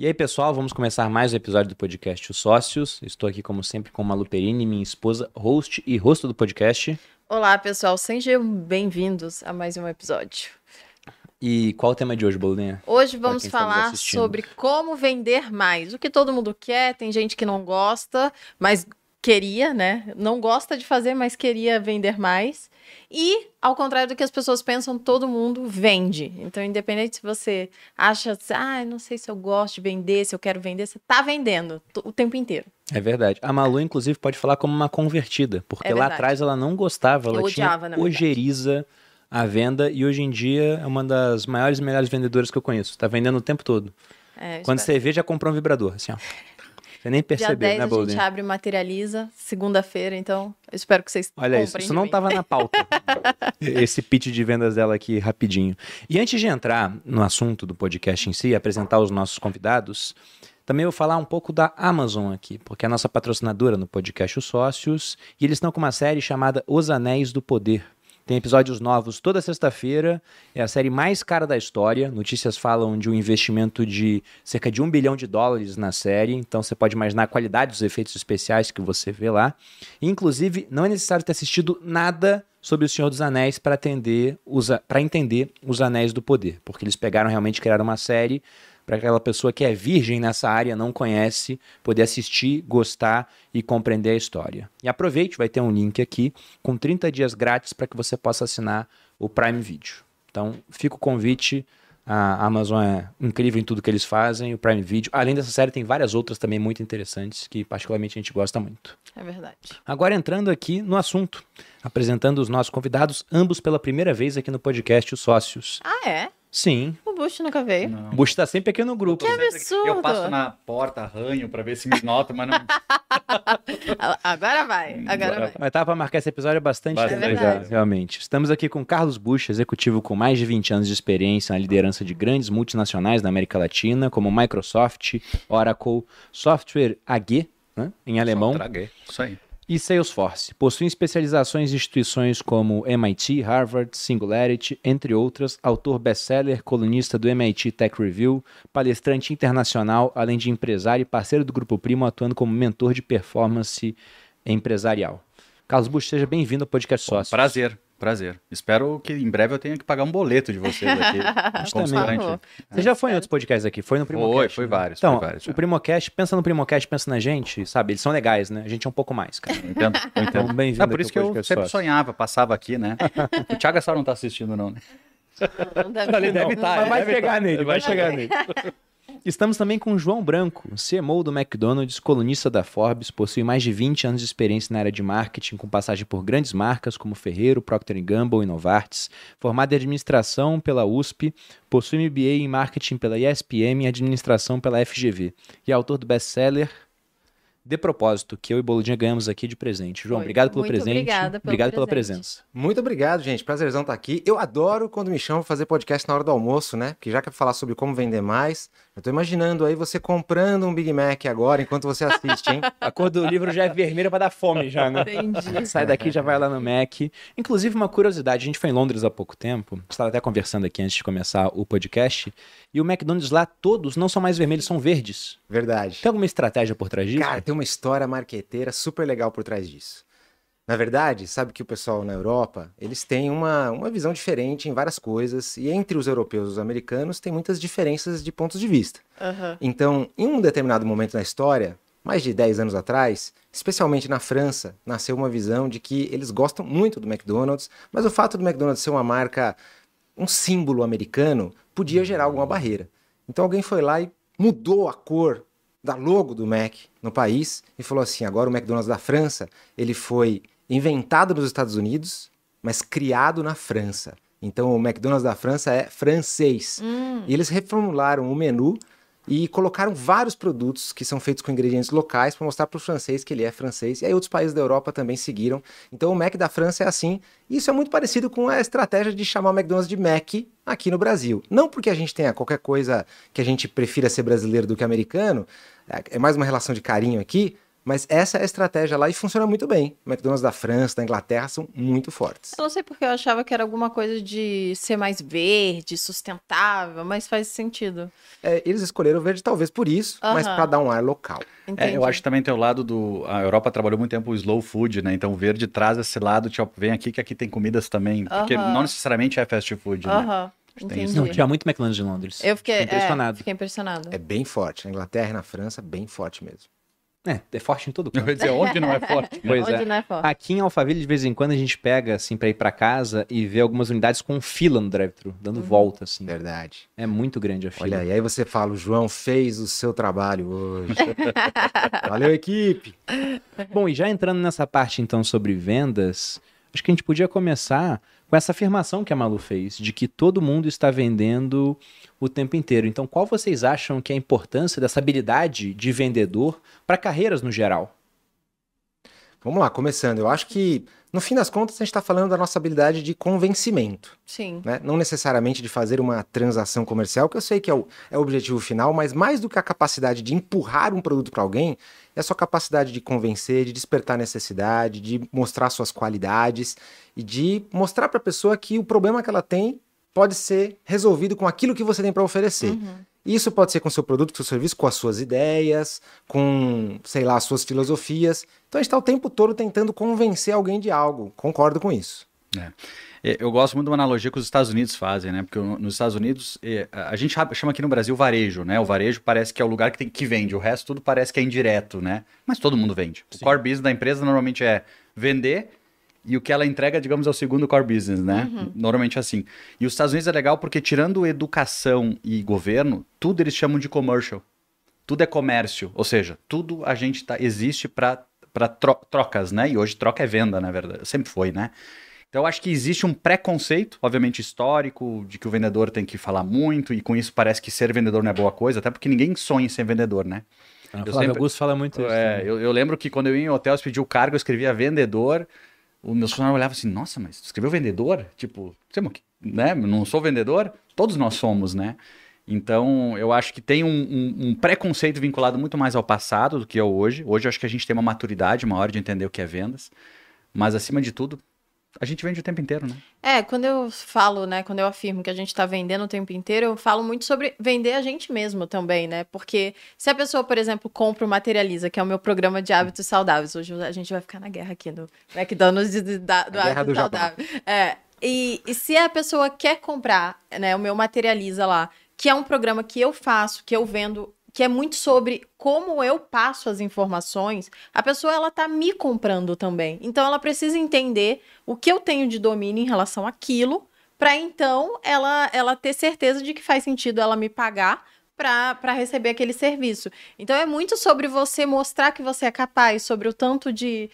E aí, pessoal, vamos começar mais um episódio do podcast Os Sócios. Estou aqui, como sempre, com Malu Perini, minha esposa, host e rosto do podcast. Olá, pessoal. Sejam bem-vindos a mais um episódio. E qual é o tema de hoje, Boludinha? Hoje vamos falar sobre como vender mais. O que todo mundo quer, tem gente que não gosta, mas queria, né? Não gosta de fazer, mas queria vender mais. E, ao contrário do que as pessoas pensam, todo mundo vende. Então, independente se você acha, não sei se eu gosto de vender, se eu quero vender, você tá vendendo o tempo inteiro. É verdade. A Malu, inclusive, pode falar como uma convertida, porque lá atrás ela não gostava, ela tinha ojeriza à venda e hoje em dia é uma das maiores e melhores vendedoras que eu conheço. Tá vendendo o tempo todo. É, quando você vê, já comprou um vibrador, assim, ó. Você nem percebeu, né, Boludinha? Dia 10 a gente abre Materializa, segunda-feira, então eu espero que vocês comprem. Olha isso, isso não estava na pauta, esse pitch de vendas dela aqui rapidinho. E antes de entrar no assunto do podcast em si, apresentar os nossos convidados, também vou falar um pouco da Amazon aqui, porque é a nossa patrocinadora no podcast Os Sócios, e eles estão com uma série chamada Os Anéis do Poder. Tem episódios novos toda sexta-feira, é a série mais cara da história. Notícias falam de um investimento de cerca de $1 bilhão na série, então você pode imaginar a qualidade dos efeitos especiais que você vê lá. Inclusive, não é necessário ter assistido nada sobre o Senhor dos Anéis para entender Os Anéis do Poder, porque eles pegaram realmente e criaram uma série para aquela pessoa que é virgem nessa área, não conhece, poder assistir, gostar e compreender a história. E aproveite, vai ter um link aqui com 30 dias grátis para que você possa assinar o Prime Video. Então, fica o convite, a Amazon é incrível em tudo que eles fazem, o Prime Video. Além dessa série, tem várias outras também muito interessantes que particularmente a gente gosta muito. É verdade. Agora entrando aqui no assunto, apresentando os nossos convidados, ambos pela primeira vez aqui no podcast Os Sócios. Ah, é? Sim. O Bush nunca veio. Não. O Bush tá sempre aqui no grupo. Que absurdo. Eu passo na porta, arranho pra ver se me nota, mas não... Agora vai. Mas tava pra marcar esse episódio há bastante tempo, realmente. Estamos aqui com Carlos Bush, executivo com mais de 20 anos de experiência na liderança de grandes multinacionais na América Latina, como Microsoft, Oracle, Software AG, né, em alemão. Software AG, isso aí. E Salesforce. Possui especializações em instituições como MIT, Harvard, Singularity, entre outras, autor best-seller, colunista do MIT Tech Review, palestrante internacional, além de empresário e parceiro do Grupo Primo, atuando como mentor de performance empresarial. Carlos Bush, seja bem-vindo ao podcast Sócios. Prazer. Espero que em breve eu tenha que pagar um boleto de vocês aqui. Justamente. Você já foi em outros podcasts aqui? Foi no Primocast? Foi vários. Então, o Primocast, pensa no Primocast, pensa na gente, sabe? Eles são legais, né? A gente é um pouco mais, cara. Entendo. Então, bem-vindo. Por isso que eu sempre sonhava, passava aqui, né? O Thiago Sá não tá assistindo, não, né? Não deve estar. Mas vai chegar nele, Estamos também com o João Branco, CMO do McDonald's, colunista da Forbes, possui mais de 20 anos de experiência na área de marketing, com passagem por grandes marcas como Ferrero, Procter & Gamble e Novartis, formado em administração pela USP, possui MBA em marketing pela ESPM e administração pela FGV, e é autor do best-seller De Propósito, que eu e Boludinha ganhamos aqui de presente. João, obrigado pelo presente. Obrigado pela presença. Muito obrigado, gente. Prazerzão estar aqui. Eu adoro quando me chamam para fazer podcast na hora do almoço, né? Porque já que é para falar sobre como vender mais, eu tô imaginando aí você comprando um Big Mac agora enquanto você assiste, hein? A cor do livro já é vermelha para dar fome já, né? Entendi. Sai daqui, já vai lá no Mac. Inclusive, uma curiosidade, a gente foi em Londres há pouco tempo, estava até conversando aqui antes de começar o podcast, e o McDonald's lá, todos não são mais vermelhos, são verdes. Verdade. Tem alguma estratégia por trás disso? Cara, tem uma história marqueteira super legal por trás disso. Na verdade, sabe que o pessoal na Europa, eles têm uma visão diferente em várias coisas, e entre os europeus e os americanos tem muitas diferenças de pontos de vista. Uhum. Então, em um determinado momento na história, mais de 10 anos atrás, especialmente na França, nasceu uma visão de que eles gostam muito do McDonald's, mas o fato do McDonald's ser uma marca, um símbolo americano, podia gerar alguma barreira. Então alguém foi lá e mudou a cor da logo do Mac no país e falou assim, agora o McDonald's da França, ele foi inventado nos Estados Unidos, mas criado na França. Então o McDonald's da França é francês. E eles reformularam o menu e colocaram vários produtos que são feitos com ingredientes locais para mostrar para o francês que ele é francês. E aí outros países da Europa também seguiram. Então o Mac da França é assim. E isso é muito parecido com a estratégia de chamar o McDonald's de Mac aqui no Brasil. Não porque a gente tenha qualquer coisa que a gente prefira ser brasileiro do que americano. É mais uma relação de carinho aqui. Mas essa é a estratégia lá e funciona muito bem. McDonald's da França, da Inglaterra são muito fortes. Eu não sei porque eu achava que era alguma coisa de ser mais verde, sustentável, mas faz sentido. É, eles escolheram o verde talvez por isso, mas para dar um ar local. É, eu acho que também tem o lado do... A Europa trabalhou muito tempo o slow food, né? Então o verde traz esse lado, tipo, vem aqui que aqui tem comidas também. Porque não necessariamente é fast food, né? Não, tinha muito McDonald's de Londres. Eu fiquei impressionado. É, fiquei impressionado. É bem forte. Na Inglaterra e na França, bem forte mesmo. É forte em todo canto. Eu ia dizer, onde não é forte? Pois onde não é forte. Aqui em Alphaville, de vez em quando, a gente pega, assim, pra ir pra casa e vê algumas unidades com fila no drive-thru, dando volta, assim. Verdade. É muito grande a fila. Olha, e aí você fala, o João fez o seu trabalho hoje. Valeu, equipe! Bom, e já entrando nessa parte, então, sobre vendas, acho que a gente podia começar com essa afirmação que a Malu fez, de que todo mundo está vendendo o tempo inteiro. Então, qual vocês acham que é a importância dessa habilidade de vendedor para carreiras no geral? Vamos lá, começando. Eu acho que, no fim das contas, a gente está falando da nossa habilidade de convencimento. Sim. Né? Não necessariamente de fazer uma transação comercial, que eu sei que é o objetivo final, mas mais do que a capacidade de empurrar um produto para alguém, é a sua capacidade de convencer, de despertar necessidade, de mostrar suas qualidades e de mostrar para a pessoa que o problema que ela tem pode ser resolvido com aquilo que você tem para oferecer. Isso pode ser com o seu produto, com o seu serviço, com as suas ideias, com, sei lá, as suas filosofias. Então a gente está o tempo todo tentando convencer alguém de algo. Concordo com isso. É. Eu gosto muito de uma analogia que os Estados Unidos fazem, né? Porque nos Estados Unidos, a gente chama aqui no Brasil varejo, né? O varejo parece que é o lugar que vende, o resto tudo parece que é indireto, né? Mas todo mundo vende. Sim. O core business da empresa normalmente é vender... E o que ela entrega, digamos, é o segundo core business, né? Normalmente assim. E os Estados Unidos é legal porque, tirando educação e governo, tudo eles chamam de commercial. Tudo é comércio. Ou seja, tudo a gente existe para trocas, né? E hoje troca é venda, na verdade. Sempre foi, né? Então, eu acho que existe um preconceito, obviamente histórico, de que o vendedor tem que falar muito. E com isso parece que ser vendedor não é boa coisa. Até porque ninguém sonha em ser vendedor, né? Ah, o Flávio Augusto fala muito isso. É, eu lembro que quando eu ia em hotéis pedir o cargo, eu escrevia vendedor... O meu funcionário olhava assim, nossa, mas tu escreveu vendedor? Tipo, né? Não sou vendedor? Todos nós somos, né? Então, eu acho que tem um preconceito vinculado muito mais ao passado do que ao hoje. Hoje, eu acho que a gente tem uma maturidade maior de entender o que é vendas. Mas, acima de tudo, a gente vende o tempo inteiro, né? É, quando eu falo, né? Quando eu afirmo que a gente tá vendendo o tempo inteiro, eu falo muito sobre vender a gente mesmo também, né? Porque se a pessoa, por exemplo, compra o Materializa, que é o meu programa de hábitos saudáveis. Hoje a gente vai ficar na guerra aqui no McDonald's do hábito saudável. É, e se a pessoa quer comprar, né? O meu Materializa lá, que é um programa que eu faço, que eu vendo... que é muito sobre como eu passo as informações, a pessoa ela tá me comprando também. Então, ela precisa entender o que eu tenho de domínio em relação àquilo, para então ela ter certeza de que faz sentido ela me pagar para receber aquele serviço. Então, é muito sobre você mostrar que você é capaz, sobre o tanto de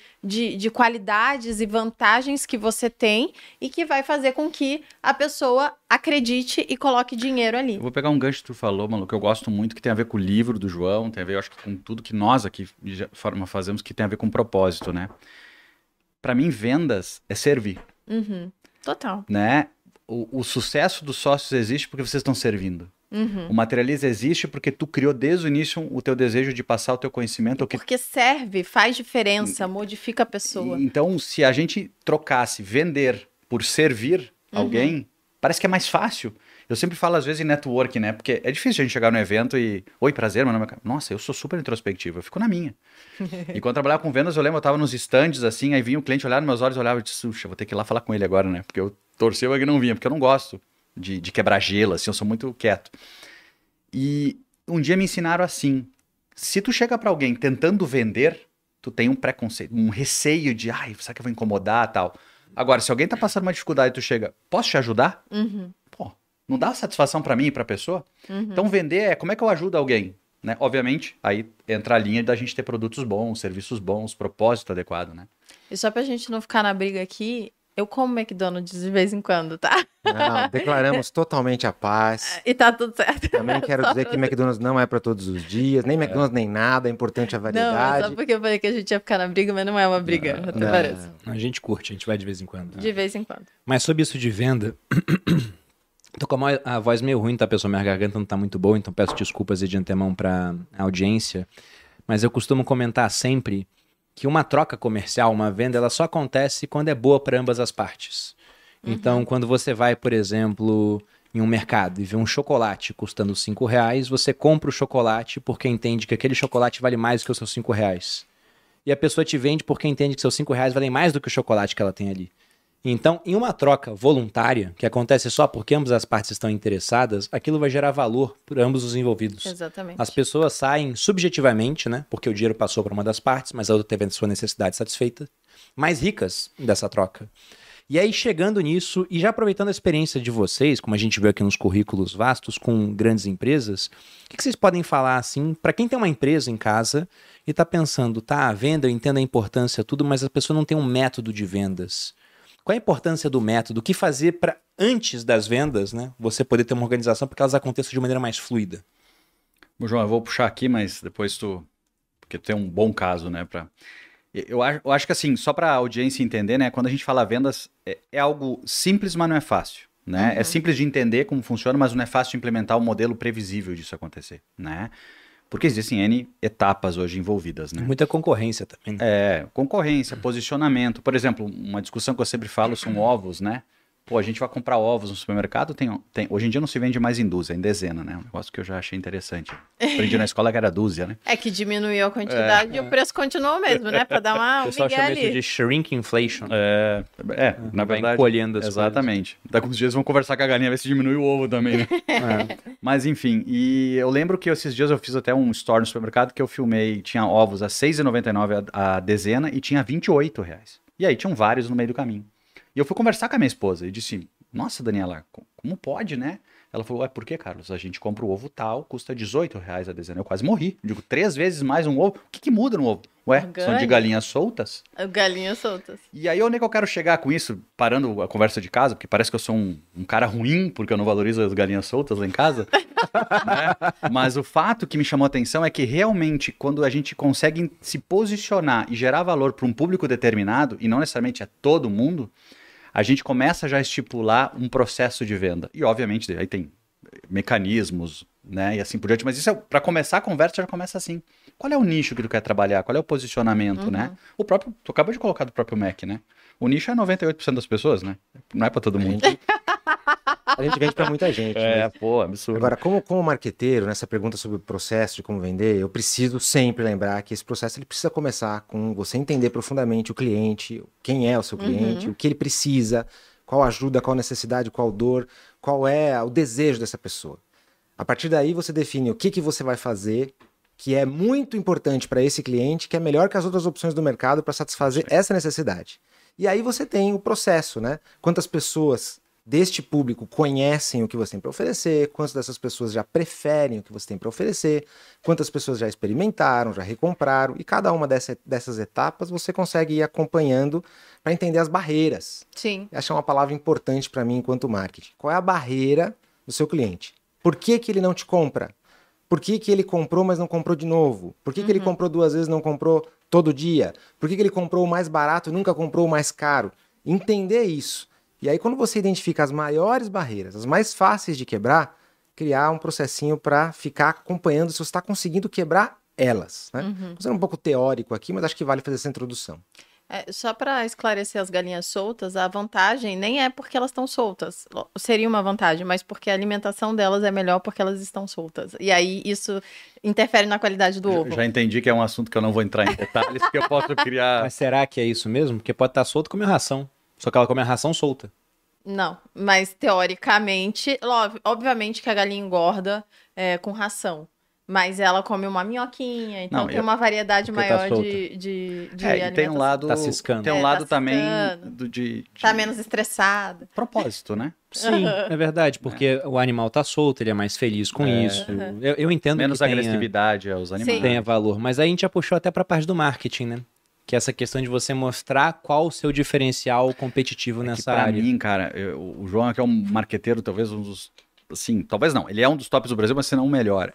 qualidades e vantagens que você tem e que vai fazer com que a pessoa acredite e coloque dinheiro ali. Eu vou pegar um gancho que tu falou, Malu, que eu gosto muito, que tem a ver com o livro do João, tem a ver, eu acho, com tudo que nós aqui já fazemos, que tem a ver com propósito, né? Para mim, vendas é servir. Total. Né? O sucesso dos sócios existe porque vocês estão servindo. O Materializa existe porque tu criou desde o início o teu desejo de passar o teu conhecimento. Porque serve, faz diferença, modifica a pessoa. Então, se a gente trocasse vender por servir alguém, parece que é mais fácil. Eu sempre falo, às vezes, em networking, né? Porque é difícil a gente chegar no evento e... Oi, prazer, meu nome é... Nossa, eu sou super introspectivo, eu fico na minha. E quando eu trabalhava com vendas, eu lembro, eu tava nos estandes, assim, aí vinha um cliente olhar nos meus olhos, olhava e disse, puxa, vou ter que ir lá falar com ele agora, né? Porque eu torcia e não vinha, porque eu não gosto de quebrar gelo, assim, eu sou muito quieto. E um dia me ensinaram assim, se tu chega pra alguém tentando vender, tu tem um preconceito, um receio de, ai, será que eu vou incomodar, tal. Agora, se alguém tá passando uma dificuldade e tu chega, posso te ajudar? Pô, não dá satisfação pra mim e pra pessoa? Então, vender é, como é que eu ajudo alguém? Né? Obviamente, aí entra a linha da gente ter produtos bons, serviços bons, propósito adequado, né? E só pra gente não ficar na briga aqui, eu como McDonald's de vez em quando, tá? Não, declaramos totalmente a paz. E tá tudo certo. Também quero dizer que McDonald's não é pra todos os dias, nem McDonald's nem nada, é importante a variedade. Não, só porque eu falei que a gente ia ficar na briga, mas não é uma briga, até parece. A gente curte, a gente vai de vez em quando. De vez em quando. Mas sobre isso de venda, tô com a voz meio ruim, tá, pessoal? Minha garganta não tá muito boa, então peço desculpas aí de antemão pra audiência. mas eu costumo comentar sempre que uma troca comercial, uma venda, ela só acontece quando é boa para ambas as partes. Uhum. Então, quando você vai, por exemplo, em um mercado e vê um chocolate custando 5 reais, você compra o chocolate porque entende que aquele chocolate vale mais que os seus 5 reais. E a pessoa te vende porque entende que seus 5 reais valem mais do que o chocolate que ela tem ali. Então, em uma troca voluntária, que acontece só porque ambas as partes estão interessadas, aquilo vai gerar valor para ambos os envolvidos. Exatamente. As pessoas saem subjetivamente, né? Porque o dinheiro passou para uma das partes, mas a outra teve a sua necessidade satisfeita, mais ricas dessa troca. E aí, chegando nisso, e já aproveitando a experiência de vocês, como a gente viu aqui nos currículos vastos com grandes empresas, o que vocês podem falar, assim, para quem tem uma empresa em casa e está pensando, tá, a venda, eu entendo a importância, tudo, mas a pessoa não tem um método de vendas. Qual a importância do método? O que fazer para, antes das vendas, né, você poder ter uma organização para que elas aconteçam de maneira mais fluida? Bom, João, eu vou puxar aqui, mas depois tu... Porque tu tem um bom caso, né? Pra... Eu acho que assim, só para a audiência entender, né? Quando a gente fala vendas, é algo simples, mas não é fácil. Né? Uhum. É simples de entender como funciona, mas não é fácil implementar um modelo previsível disso acontecer. Né? Porque existem N etapas hoje envolvidas, né? Muita concorrência também. É, concorrência, posicionamento. Por exemplo, uma discussão que eu sempre falo são ovos, né? Pô, a gente vai comprar ovos no supermercado, tem hoje em dia não se vende mais em dúzia, em dezena, né? Um negócio que eu já achei interessante. Aprendi na escola que era dúzia, né? É que diminuiu a quantidade e o preço continuou mesmo, né? Pra dar uma... O pessoal chama isso de shrink inflation. É, na verdade... Encolhendo as coisas. Exatamente. Daqui uns dias vão conversar com a galinha, ver se diminui o ovo também, né? Mas enfim, e eu lembro que esses dias eu fiz até um story no supermercado que eu filmei, tinha ovos a R$ 6,99 a dezena e tinha R$ 28 reais. E aí tinham vários no meio do caminho. E eu fui conversar com a minha esposa e disse, nossa, Daniela, como pode, né? Ela falou, ué, por que, Carlos? A gente compra o ovo tal, custa R$18 a dezena. Eu quase morri. Eu digo, 3 vezes mais um ovo. O que muda no ovo? Ué, são de galinhas soltas? Galinhas soltas. E aí, onde é que eu quero chegar com isso, parando a conversa de casa? Porque parece que eu sou um cara ruim, porque eu não valorizo as galinhas soltas lá em casa. Né? Mas o fato que me chamou a atenção é que realmente, quando a gente consegue se posicionar e gerar valor para um público determinado, e não necessariamente a todo mundo, a gente começa já a estipular um processo de venda. E, obviamente, aí tem mecanismos, né? E assim por diante. Mas isso, para começar a conversa, já começa assim. Qual é o nicho que tu quer trabalhar? Qual é o posicionamento, uhum, né? O próprio... Tu acabou de colocar do próprio Mac, né? O nicho é 98% das pessoas, né? Não é para todo mundo. A gente vende para muita gente. É, pô, absurdo. Agora, como marqueteiro, nessa pergunta sobre o processo de como vender, eu preciso sempre lembrar que esse processo ele precisa começar com você entender profundamente o cliente, quem é o seu cliente, uhum, o que ele precisa, qual ajuda, qual necessidade, qual dor, qual é o desejo dessa pessoa. A partir daí, você define o que você vai fazer que é muito importante para esse cliente, que é melhor que as outras opções do mercado para satisfazer essa necessidade. E aí você tem o processo, né? Quantas pessoas deste público conhecem o que você tem para oferecer, quantas dessas pessoas já preferem o que você tem para oferecer, quantas pessoas já experimentaram, já recompraram, e cada uma dessas etapas você consegue ir acompanhando para entender as barreiras. Sim. Achar uma palavra importante para mim enquanto marketing. Qual é a barreira do seu cliente? Por que que ele não te compra? Por que que ele comprou, mas não comprou de novo? Por que que ele comprou 2 vezes e não comprou todo dia? Por que que ele comprou o mais barato e nunca comprou o mais caro? Entender isso. E aí, quando você identifica as maiores barreiras, as mais fáceis de quebrar, criar um processinho para ficar acompanhando se você está conseguindo quebrar elas. Né? Vou ser um pouco teórico aqui, mas acho que vale fazer essa introdução. É, só para esclarecer as galinhas soltas, a vantagem nem é porque elas estão soltas. Seria uma vantagem, mas porque a alimentação delas é melhor porque elas estão soltas. E aí, isso interfere na qualidade do ovo. Já entendi que é um assunto que eu não vou entrar em detalhes, porque eu posso criar... Mas será que é isso mesmo? Porque pode estar solto como ração. Só que ela come a ração solta. Não, mas teoricamente, obviamente que a galinha engorda com ração. Mas ela come uma minhoquinha, então não, tem uma variedade maior tá de alimentação. E tem um lado... Tá ciscando. Tem um lado tá também de... Tá menos estressada. Propósito, né? Sim, é verdade, porque o animal tá solto, ele é mais feliz com isso. Eu entendo menos que agressividade aos animais. Tenha valor, mas aí a gente já puxou até pra parte do marketing, né? Que é essa questão de você mostrar qual o seu diferencial competitivo nessa área. Pra mim, cara, o João que é um marqueteiro, talvez um dos... Assim, talvez não. Ele é um dos tops do Brasil, mas se não o melhor.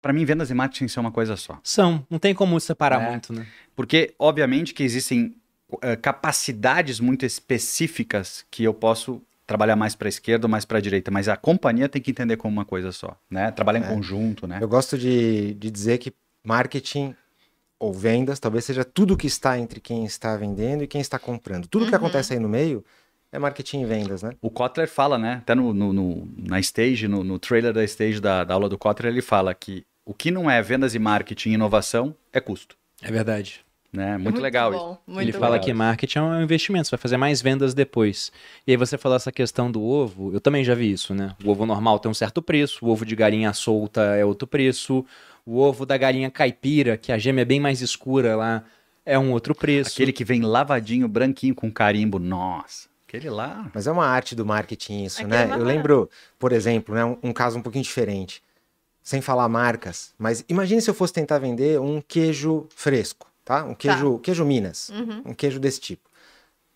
Pra mim, vendas e marketing são uma coisa só. São. Não tem como separar muito, né? Porque, obviamente, que existem capacidades muito específicas que eu posso trabalhar mais para a esquerda ou mais para a direita, mas a companhia tem que entender como uma coisa só, né? Trabalhar em conjunto, né? Eu gosto de dizer que marketing ou vendas, talvez seja tudo que está entre quem está vendendo e quem está comprando. Tudo que acontece aí no meio é marketing e vendas, né? O Kotler fala, né? Até na stage, no trailer da stage da aula do Kotler, ele fala que o que não é vendas e marketing e inovação é custo. É verdade. Né? Muito legal isso. Ele fala que marketing é um investimento, você vai fazer mais vendas depois. E aí você falou essa questão do ovo, eu também já vi isso, né? O ovo normal tem um certo preço, o ovo de galinha solta é outro preço, o ovo da galinha caipira, que a gema é bem mais escura lá, é um outro preço. Aquele que vem lavadinho, branquinho, com carimbo, nossa, aquele lá... Mas é uma arte do marketing isso, aquele, né? Eu lembro, por exemplo, né, um caso um pouquinho diferente, sem falar marcas, mas imagine se eu fosse tentar vender um queijo fresco. Tá? Queijo Minas, um queijo desse tipo.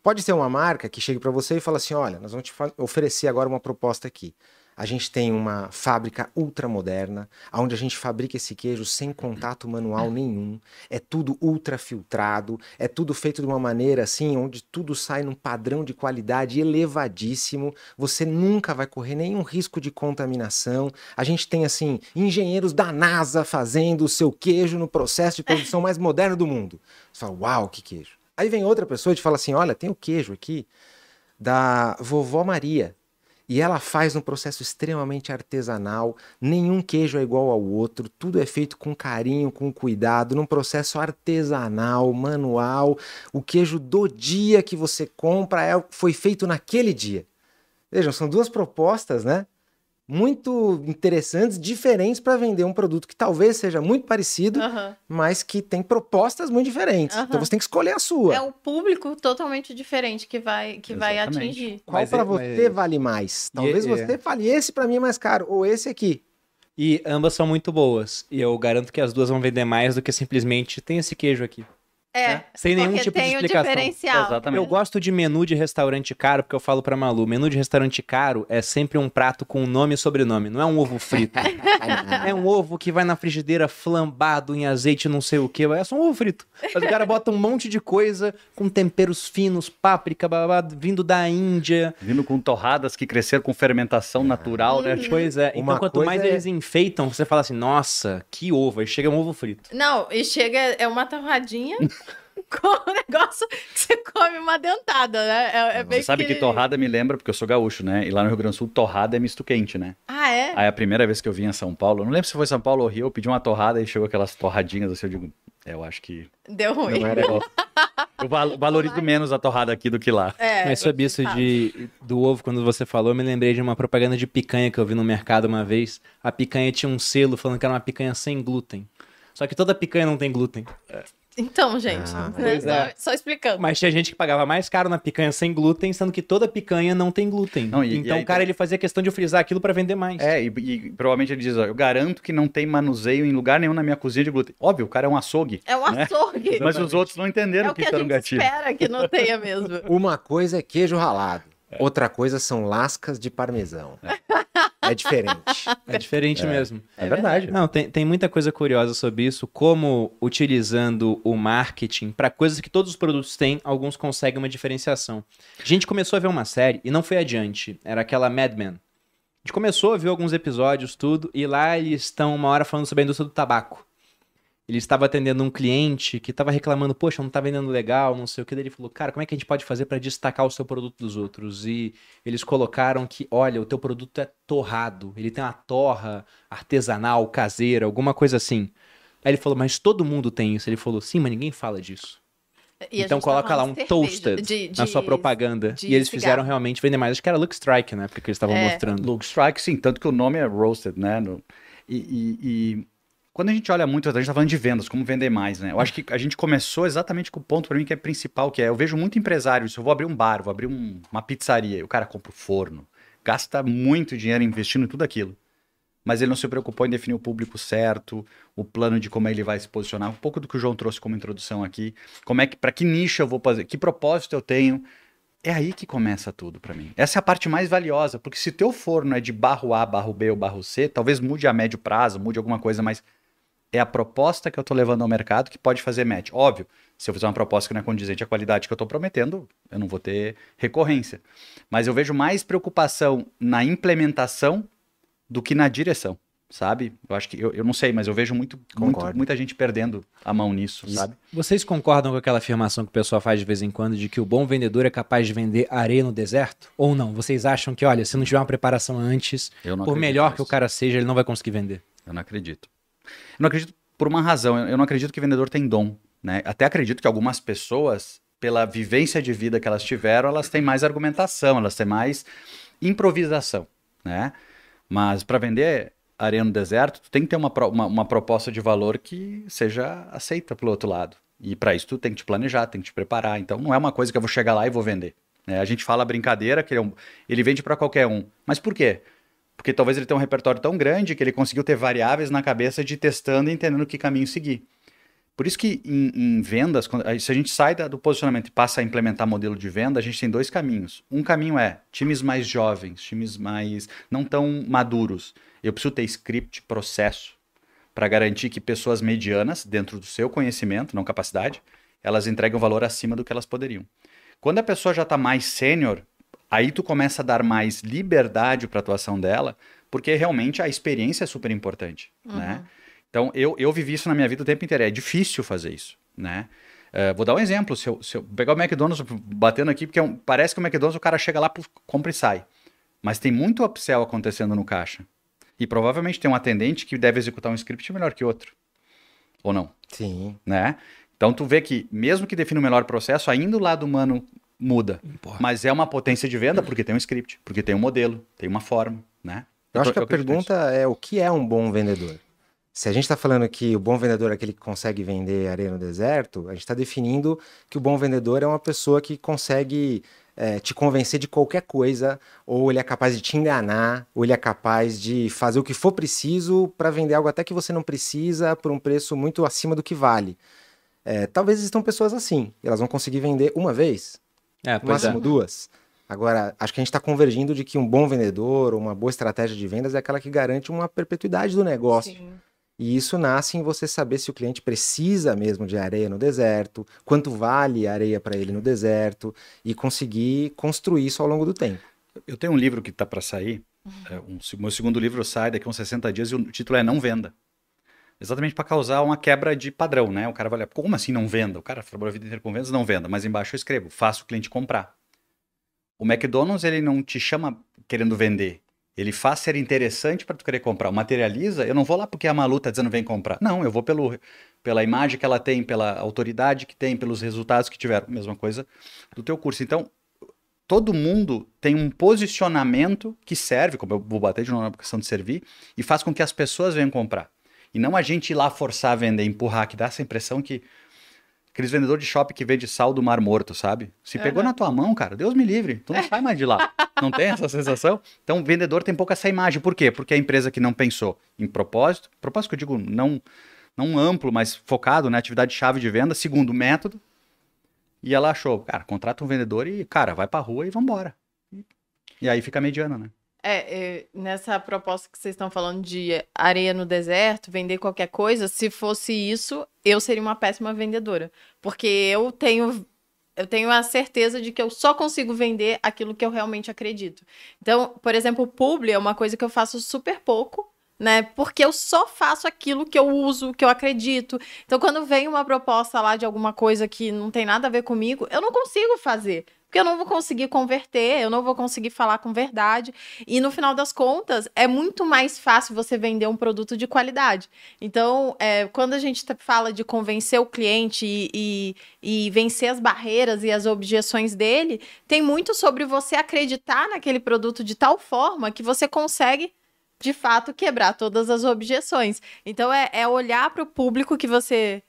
Pode ser uma marca que chegue para você e fala assim, olha, nós vamos te oferecer agora uma proposta aqui. A gente tem uma fábrica ultramoderna, onde a gente fabrica esse queijo sem contato manual nenhum. É tudo ultrafiltrado, é tudo feito de uma maneira assim, onde tudo sai num padrão de qualidade elevadíssimo. Você nunca vai correr nenhum risco de contaminação. A gente tem, assim, engenheiros da NASA fazendo o seu queijo no processo de produção mais moderno do mundo. Você fala, uau, que queijo. Aí vem outra pessoa e te fala assim, olha, tem o queijo aqui da vovó Maria. E ela faz um processo extremamente artesanal, nenhum queijo é igual ao outro, tudo é feito com carinho, com cuidado, num processo artesanal, manual. O queijo do dia que você compra foi feito naquele dia. Vejam, são duas propostas, né? Muito interessantes, diferentes para vender um produto que talvez seja muito parecido, mas que tem propostas muito diferentes. Então você tem que escolher a sua. É um público totalmente diferente que vai atingir. Qual para você vale mais? Talvez você fale, esse para mim é mais caro, ou esse aqui. E ambas são muito boas. E eu garanto que as duas vão vender mais do que simplesmente tem esse queijo aqui. É, sem nenhum tipo de explicação. Diferencial. Exatamente. Eu gosto de menu de restaurante caro, porque eu falo pra Malu, menu de restaurante caro é sempre um prato com nome e sobrenome, não é um ovo frito. É um ovo que vai na frigideira flambado em azeite, não sei o que, é só um ovo frito. Mas o cara bota um monte de coisa com temperos finos, páprica, babado, vindo da Índia. Vindo com torradas que cresceram com fermentação natural, né? Pois é. Então quanto mais eles enfeitam, você fala assim, nossa, que ovo, aí chega um ovo frito. Não, e chega, é uma torradinha... com um negócio que você come uma dentada, né? Você sabe que torrada me lembra, porque eu sou gaúcho, né? E lá no Rio Grande do Sul, torrada é misto quente, né? Ah, é? Aí a primeira vez que eu vim em São Paulo, eu não lembro se foi São Paulo ou Rio, eu pedi uma torrada e chegou aquelas torradinhas, assim, eu digo, eu acho que... Deu ruim. Não era igual. Eu valorizo menos a torrada aqui do que lá. Mas sobre isso do ovo, quando você falou, eu me lembrei de uma propaganda de picanha que eu vi no mercado uma vez. A picanha tinha um selo falando que era uma picanha sem glúten. Só que toda picanha não tem glúten. Então, gente, só explicando. Mas tinha gente que pagava mais caro na picanha sem glúten, sendo que toda picanha não tem glúten. Não, então o cara, ele fazia questão de frisar aquilo para vender mais. E provavelmente ele diz, ó, eu garanto que não tem manuseio em lugar nenhum na minha cozinha de glúten. Óbvio, o cara é um açougue. É um açougue. Né? Mas os outros não entenderam o que era um gatilho. Espera que não tenha mesmo. Uma coisa é queijo ralado, outra coisa são lascas de parmesão. É diferente. É diferente mesmo. É verdade. Não, tem muita coisa curiosa sobre isso, como utilizando o marketing para coisas que todos os produtos têm, alguns conseguem uma diferenciação. A gente começou a ver uma série e não foi adiante. Era aquela Mad Men. A gente começou a ver alguns episódios, tudo, e lá eles estão uma hora falando sobre a indústria do tabaco. Ele estava atendendo um cliente que estava reclamando, poxa, não está vendendo legal, não sei o que. Daí ele falou, cara, como é que a gente pode fazer para destacar o seu produto dos outros? E eles colocaram que, olha, o teu produto é torrado, ele tem uma torra artesanal, caseira, alguma coisa assim. Aí ele falou, mas todo mundo tem isso. Ele falou, sim, mas ninguém fala disso. E então coloca lá um toasted na sua propaganda. E eles fizeram realmente vender mais. Acho que era Lucky Strike, né? Porque eles estavam mostrando. Lucky Strike, sim, tanto que o nome é roasted, né? Quando a gente olha muito, a gente tá falando de vendas, como vender mais, né? Eu acho que a gente começou exatamente com o ponto para mim que é principal, que é, eu vejo muito empresário, se eu vou abrir um bar, vou abrir uma pizzaria, e o cara compra o forno, gasta muito dinheiro investindo em tudo aquilo, mas ele não se preocupou em definir o público certo, o plano de como ele vai se posicionar, um pouco do que o João trouxe como introdução aqui, para que nicho eu vou fazer, que propósito eu tenho, é aí que começa tudo para mim. Essa é a parte mais valiosa, porque se teu forno é de barro A, barro B ou barro C, talvez mude a médio prazo, mude alguma coisa, mas... é a proposta que eu estou levando ao mercado que pode fazer match. Óbvio, se eu fizer uma proposta que não é condizente à qualidade que eu estou prometendo, eu não vou ter recorrência. Mas eu vejo mais preocupação na implementação do que na direção. sabe? Eu acho que, eu não sei, mas eu vejo muita gente perdendo a mão nisso, sabe? Vocês concordam com aquela afirmação que o pessoal faz de vez em quando de que o bom vendedor é capaz de vender areia no deserto? Ou não? Vocês acham que, olha, se não tiver uma preparação antes, por melhor que o cara seja, ele não vai conseguir vender? Eu não acredito. Eu não acredito por uma razão. Eu não acredito que vendedor tem dom, né? Até acredito que algumas pessoas, pela vivência de vida que elas tiveram, elas têm mais argumentação, elas têm mais improvisação, né? Mas para vender areia no deserto, tu tem que ter uma proposta de valor que seja aceita pelo outro lado. E para isso tu tem que te planejar, tem que te preparar. Então não é uma coisa que eu vou chegar lá e vou vender. É, a gente fala brincadeira que ele vende para qualquer um. Mas por quê? Porque talvez ele tenha um repertório tão grande que ele conseguiu ter variáveis na cabeça de ir testando e entendendo que caminho seguir. Por isso que em vendas, se a gente sai do posicionamento e passa a implementar modelo de venda, a gente tem dois caminhos. Um caminho é times mais jovens, times mais não tão maduros. Eu preciso ter script, processo, para garantir que pessoas medianas, dentro do seu conhecimento, não capacidade, elas entregam valor acima do que elas poderiam. Quando a pessoa já está mais sênior, aí tu começa a dar mais liberdade para a atuação dela, porque realmente a experiência é super importante, uhum, né? Então, eu vivi isso na minha vida o tempo inteiro. É difícil fazer isso, né? Vou dar um exemplo. Se eu pegar o McDonald's batendo aqui, porque parece que o McDonald's o cara chega lá, compra e sai. Mas tem muito upsell acontecendo no caixa. E provavelmente tem um atendente que deve executar um script melhor que outro. Ou não? Sim. Né? Então, tu vê que, mesmo que defina o melhor processo, ainda o lado humano muda. Porra. Mas é uma potência de venda porque tem um script, porque tem um modelo, tem uma forma, né? Eu acho que a pergunta é o que é um bom vendedor? Se a gente está falando que o bom vendedor é aquele que consegue vender areia no deserto, a gente está definindo que o bom vendedor é uma pessoa que consegue te convencer de qualquer coisa, ou ele é capaz de te enganar, ou ele é capaz de fazer o que for preciso para vender algo até que você não precisa por um preço muito acima do que vale. Talvez existam pessoas assim, elas vão conseguir vender uma vez, no máximo duas. Agora, acho que a gente está convergindo de que um bom vendedor, uma boa estratégia de vendas é aquela que garante uma perpetuidade do negócio. Sim. E isso nasce em você saber se o cliente precisa mesmo de areia no deserto, quanto vale a areia para ele no deserto, e conseguir construir isso ao longo do tempo. Eu tenho um livro que está para sair, meu segundo livro sai daqui a uns 60 dias e o título é Não Venda. Exatamente para causar uma quebra de padrão, né? O cara vai olhar, como assim não venda? O cara trabalhou a vida inteira com vendas, não venda. Mas embaixo eu escrevo, faça o cliente comprar. O McDonald's, ele não te chama querendo vender. Ele faz ser interessante para tu querer comprar. O Materializa, eu não vou lá porque a Malu tá dizendo vem comprar. Não, eu vou pela imagem que ela tem, pela autoridade que tem, pelos resultados que tiveram. Mesma coisa do teu curso. Então, todo mundo tem um posicionamento que serve, como eu vou bater de novo na questão de servir, e faz com que as pessoas venham comprar. E não a gente ir lá forçar a vender, empurrar, que dá essa impressão que... Aqueles vendedores de shopping que vende sal do Mar Morto, sabe? Se pegou na tua mão, cara, Deus me livre. Tu não sai mais de lá. Não tem essa sensação? Então, o vendedor tem pouco essa imagem. Por quê? Porque a empresa que não pensou em propósito... Propósito que eu digo não amplo, mas focado na atividade-chave de venda, segundo método. E ela achou, cara, contrata um vendedor e, cara, vai pra rua e vambora. E aí fica a mediana, né? Nessa proposta que vocês estão falando de areia no deserto, vender qualquer coisa, se fosse isso, eu seria uma péssima vendedora. Porque eu tenho a certeza de que eu só consigo vender aquilo que eu realmente acredito. Então, por exemplo, o publi é uma coisa que eu faço super pouco, né? Porque eu só faço aquilo que eu uso, que eu acredito. Então, quando vem uma proposta lá de alguma coisa que não tem nada a ver comigo, eu não consigo fazer. Porque eu não vou conseguir converter, eu não vou conseguir falar com verdade. E no final das contas, é muito mais fácil você vender um produto de qualidade. Então, quando a gente fala de convencer o cliente e vencer as barreiras e as objeções dele, tem muito sobre você acreditar naquele produto de tal forma que você consegue, de fato, quebrar todas as objeções. Então, é olhar para o público que você...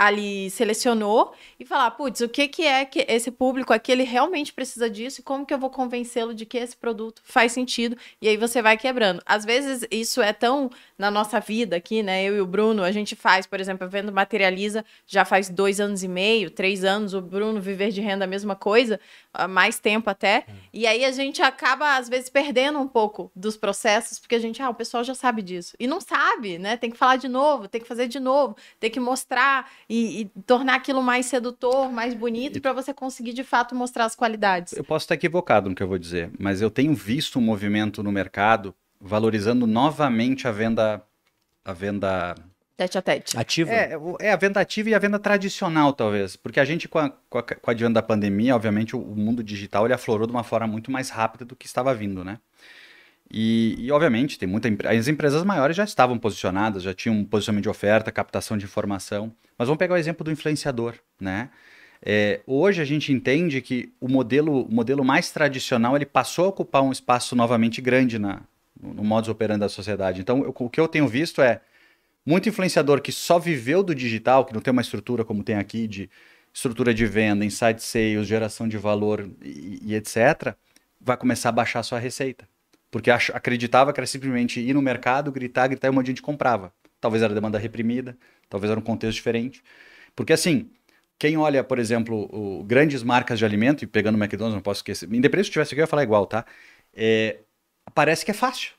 ali selecionou e falar, putz, o que é que esse público aqui, ele realmente precisa disso e como que eu vou convencê-lo de que esse produto faz sentido? E aí você vai quebrando. Às vezes isso é tão na nossa vida aqui, né? Eu e o Bruno, a gente faz, por exemplo, eu vendo Materializa já faz 2 anos e meio, 3 anos, o Bruno viver de renda a mesma coisa, há mais tempo até. E aí a gente acaba, às vezes, perdendo um pouco dos processos, porque a gente, o pessoal já sabe disso. E não sabe, né? Tem que falar de novo, tem que fazer de novo, tem que mostrar... E tornar aquilo mais sedutor, mais bonito, para você conseguir, de fato, mostrar as qualidades. Eu posso estar equivocado no que eu vou dizer, mas eu tenho visto um movimento no mercado valorizando novamente a venda tete-a-tete. Ativa? É, a venda ativa e a venda tradicional, talvez. Porque a gente, com a advento da pandemia, obviamente, o mundo digital ele aflorou de uma forma muito mais rápida do que estava vindo, né? E obviamente, tem muita as empresas maiores já estavam posicionadas, já tinham um posicionamento de oferta, captação de informação. Mas vamos pegar o exemplo do influenciador, né? Hoje a gente entende que o modelo mais tradicional ele passou a ocupar um espaço novamente grande no modus operandi da sociedade. Então, o que eu tenho visto é muito influenciador que só viveu do digital, que não tem uma estrutura como tem aqui, de estrutura de venda, inside sales, geração de valor e etc., vai começar a baixar a sua receita. Porque acreditava que era simplesmente ir no mercado, gritar e um monte de gente comprava. Talvez era demanda reprimida, talvez era um contexto diferente. Porque assim, quem olha, por exemplo, grandes marcas de alimento, e pegando o McDonald's, não posso esquecer, independente se tivesse aqui, eu ia falar igual, tá? Parece que é fácil.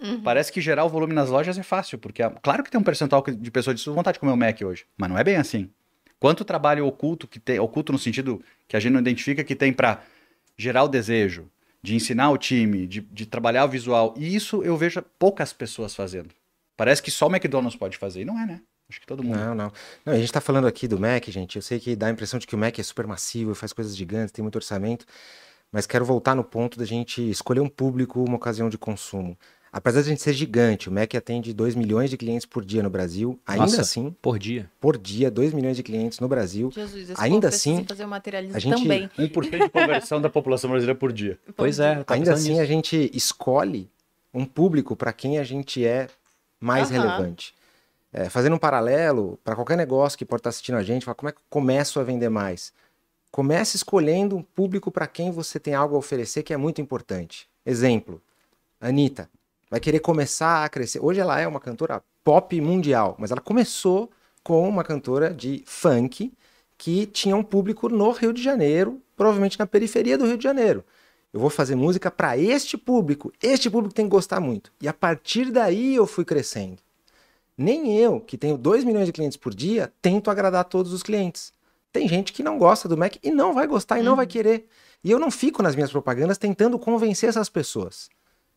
Uhum. Parece que gerar o volume nas lojas é fácil, porque claro que tem um percentual de pessoas de vontade de comer um Mac hoje, mas não é bem assim. Quanto trabalho oculto que tem, oculto no sentido que a gente não identifica que tem para gerar o desejo, de ensinar o time, de trabalhar o visual, e isso eu vejo poucas pessoas fazendo. Parece que só o McDonald's pode fazer, e não é, né? Acho que todo mundo... Não, a gente tá falando aqui do Mac, gente, eu sei que dá a impressão de que o Mac é super massivo, faz coisas gigantes, tem muito orçamento, mas quero voltar no ponto da gente escolher um público, uma ocasião de consumo. Apesar de a gente ser gigante, o Mac atende 2 milhões de clientes por dia no Brasil. Ainda assim... Por dia? Por dia, 2 milhões de clientes no Brasil. Jesus, esse ainda assim... fazer um Materializa também. 1% de conversão da população brasileira por dia. Pois é. Ainda assim, a gente escolhe um público para quem a gente é mais relevante. Fazendo um paralelo, para qualquer negócio que pode estar assistindo a gente, fala, como é que eu começo a vender mais? Comece escolhendo um público para quem você tem algo a oferecer que é muito importante. Exemplo, Anitta. Vai querer começar a crescer. Hoje ela é uma cantora pop mundial, mas ela começou com uma cantora de funk que tinha um público no Rio de Janeiro, provavelmente na periferia do Rio de Janeiro. Eu vou fazer música para este público tem que gostar muito. E a partir daí eu fui crescendo. Nem eu, que tenho 2 milhões de clientes por dia, tento agradar todos os clientes. Tem gente que não gosta do Mac e não vai gostar e não vai querer. E eu não fico nas minhas propagandas tentando convencer essas pessoas.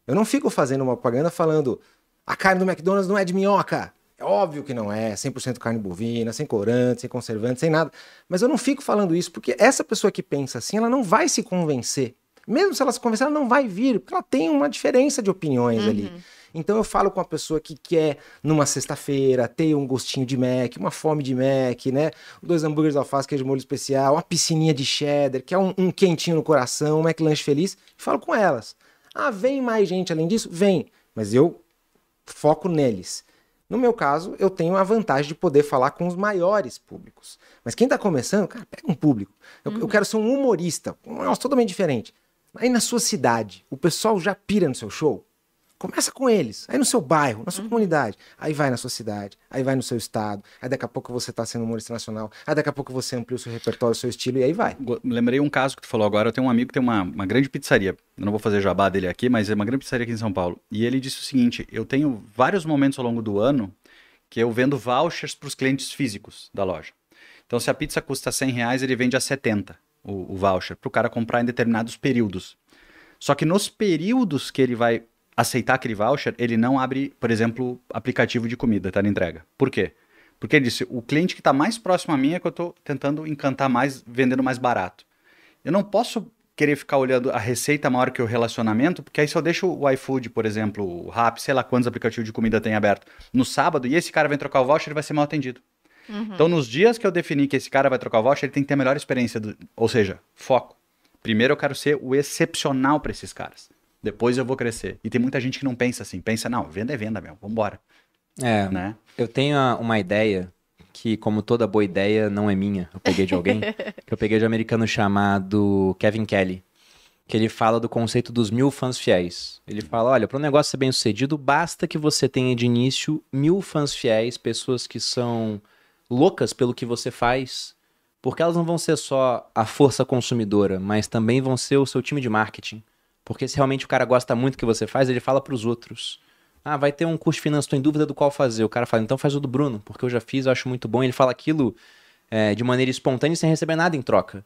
Eu não fico fazendo uma propaganda falando a carne do McDonald's não é de minhoca. É óbvio que não é, 100% carne bovina, sem corante, sem conservante, sem nada. Mas eu não fico falando isso porque essa pessoa que pensa assim, ela não vai se convencer. Mesmo se ela se convencer, ela não vai vir, porque ela tem uma diferença de opiniões ali. Então eu falo com a pessoa que quer, numa sexta-feira, ter um gostinho de Mac, uma fome de Mac, né? 2 hambúrgueres de alface, queijo de molho especial, uma piscininha de cheddar, quer um quentinho no coração, um McLanche feliz. E falo com elas. Ah, vem mais gente além disso? Vem. Mas eu foco neles. No meu caso, eu tenho a vantagem de poder falar com os maiores públicos. Mas quem está começando, cara, pega um público. Eu quero ser um humorista. Um negócio totalmente diferente. Aí na sua cidade, o pessoal já pira no seu show? Começa com eles. Aí no seu bairro, na sua comunidade. Aí vai na sua cidade. Aí vai no seu estado. Aí daqui a pouco você está sendo humorista nacional. Aí daqui a pouco você amplia o seu repertório, o seu estilo e aí vai. Lembrei um caso que tu falou agora. Eu tenho um amigo que tem uma grande pizzaria. Eu não vou fazer jabá dele aqui, mas é uma grande pizzaria aqui em São Paulo. E ele disse o seguinte, eu tenho vários momentos ao longo do ano que eu vendo vouchers para os clientes físicos da loja. Então se a pizza custa R$100, ele vende a 70 o voucher, para o cara comprar em determinados períodos. Só que nos períodos que ele vai aceitar aquele voucher, ele não abre, por exemplo, aplicativo de comida, tá, na entrega. Por quê? Porque ele disse, o cliente que está mais próximo a mim é que eu estou tentando encantar mais, vendendo mais barato. Eu não posso querer ficar olhando a receita maior que o relacionamento, porque aí se eu deixo o iFood, por exemplo, o Rappi, sei lá quantos aplicativos de comida tem aberto, no sábado, e esse cara vem trocar o voucher, ele vai ser mal atendido. Então, nos dias que eu defini que esse cara vai trocar o voucher, ele tem que ter a melhor experiência, ou seja, foco. Primeiro eu quero ser o excepcional para esses caras. Depois eu vou crescer. E tem muita gente que não pensa assim. Pensa, não, venda é venda mesmo, vambora. Né? Eu tenho uma ideia que, como toda boa ideia, não é minha. Eu peguei de alguém. Que eu peguei de um americano chamado Kevin Kelly. Que ele fala do conceito dos 1000 fãs fiéis. Ele fala, olha, para um negócio ser bem sucedido, basta que você tenha de início 1000 fãs fiéis, pessoas que são loucas pelo que você faz. Porque elas não vão ser só a força consumidora, mas também vão ser o seu time de marketing. Porque se realmente o cara gosta muito do que você faz, ele fala pros outros. Ah, vai ter um curso de finanças, tô em dúvida do qual fazer. O cara fala, então faz o do Bruno, porque eu já fiz, eu acho muito bom. Ele fala aquilo de maneira espontânea, sem receber nada em troca.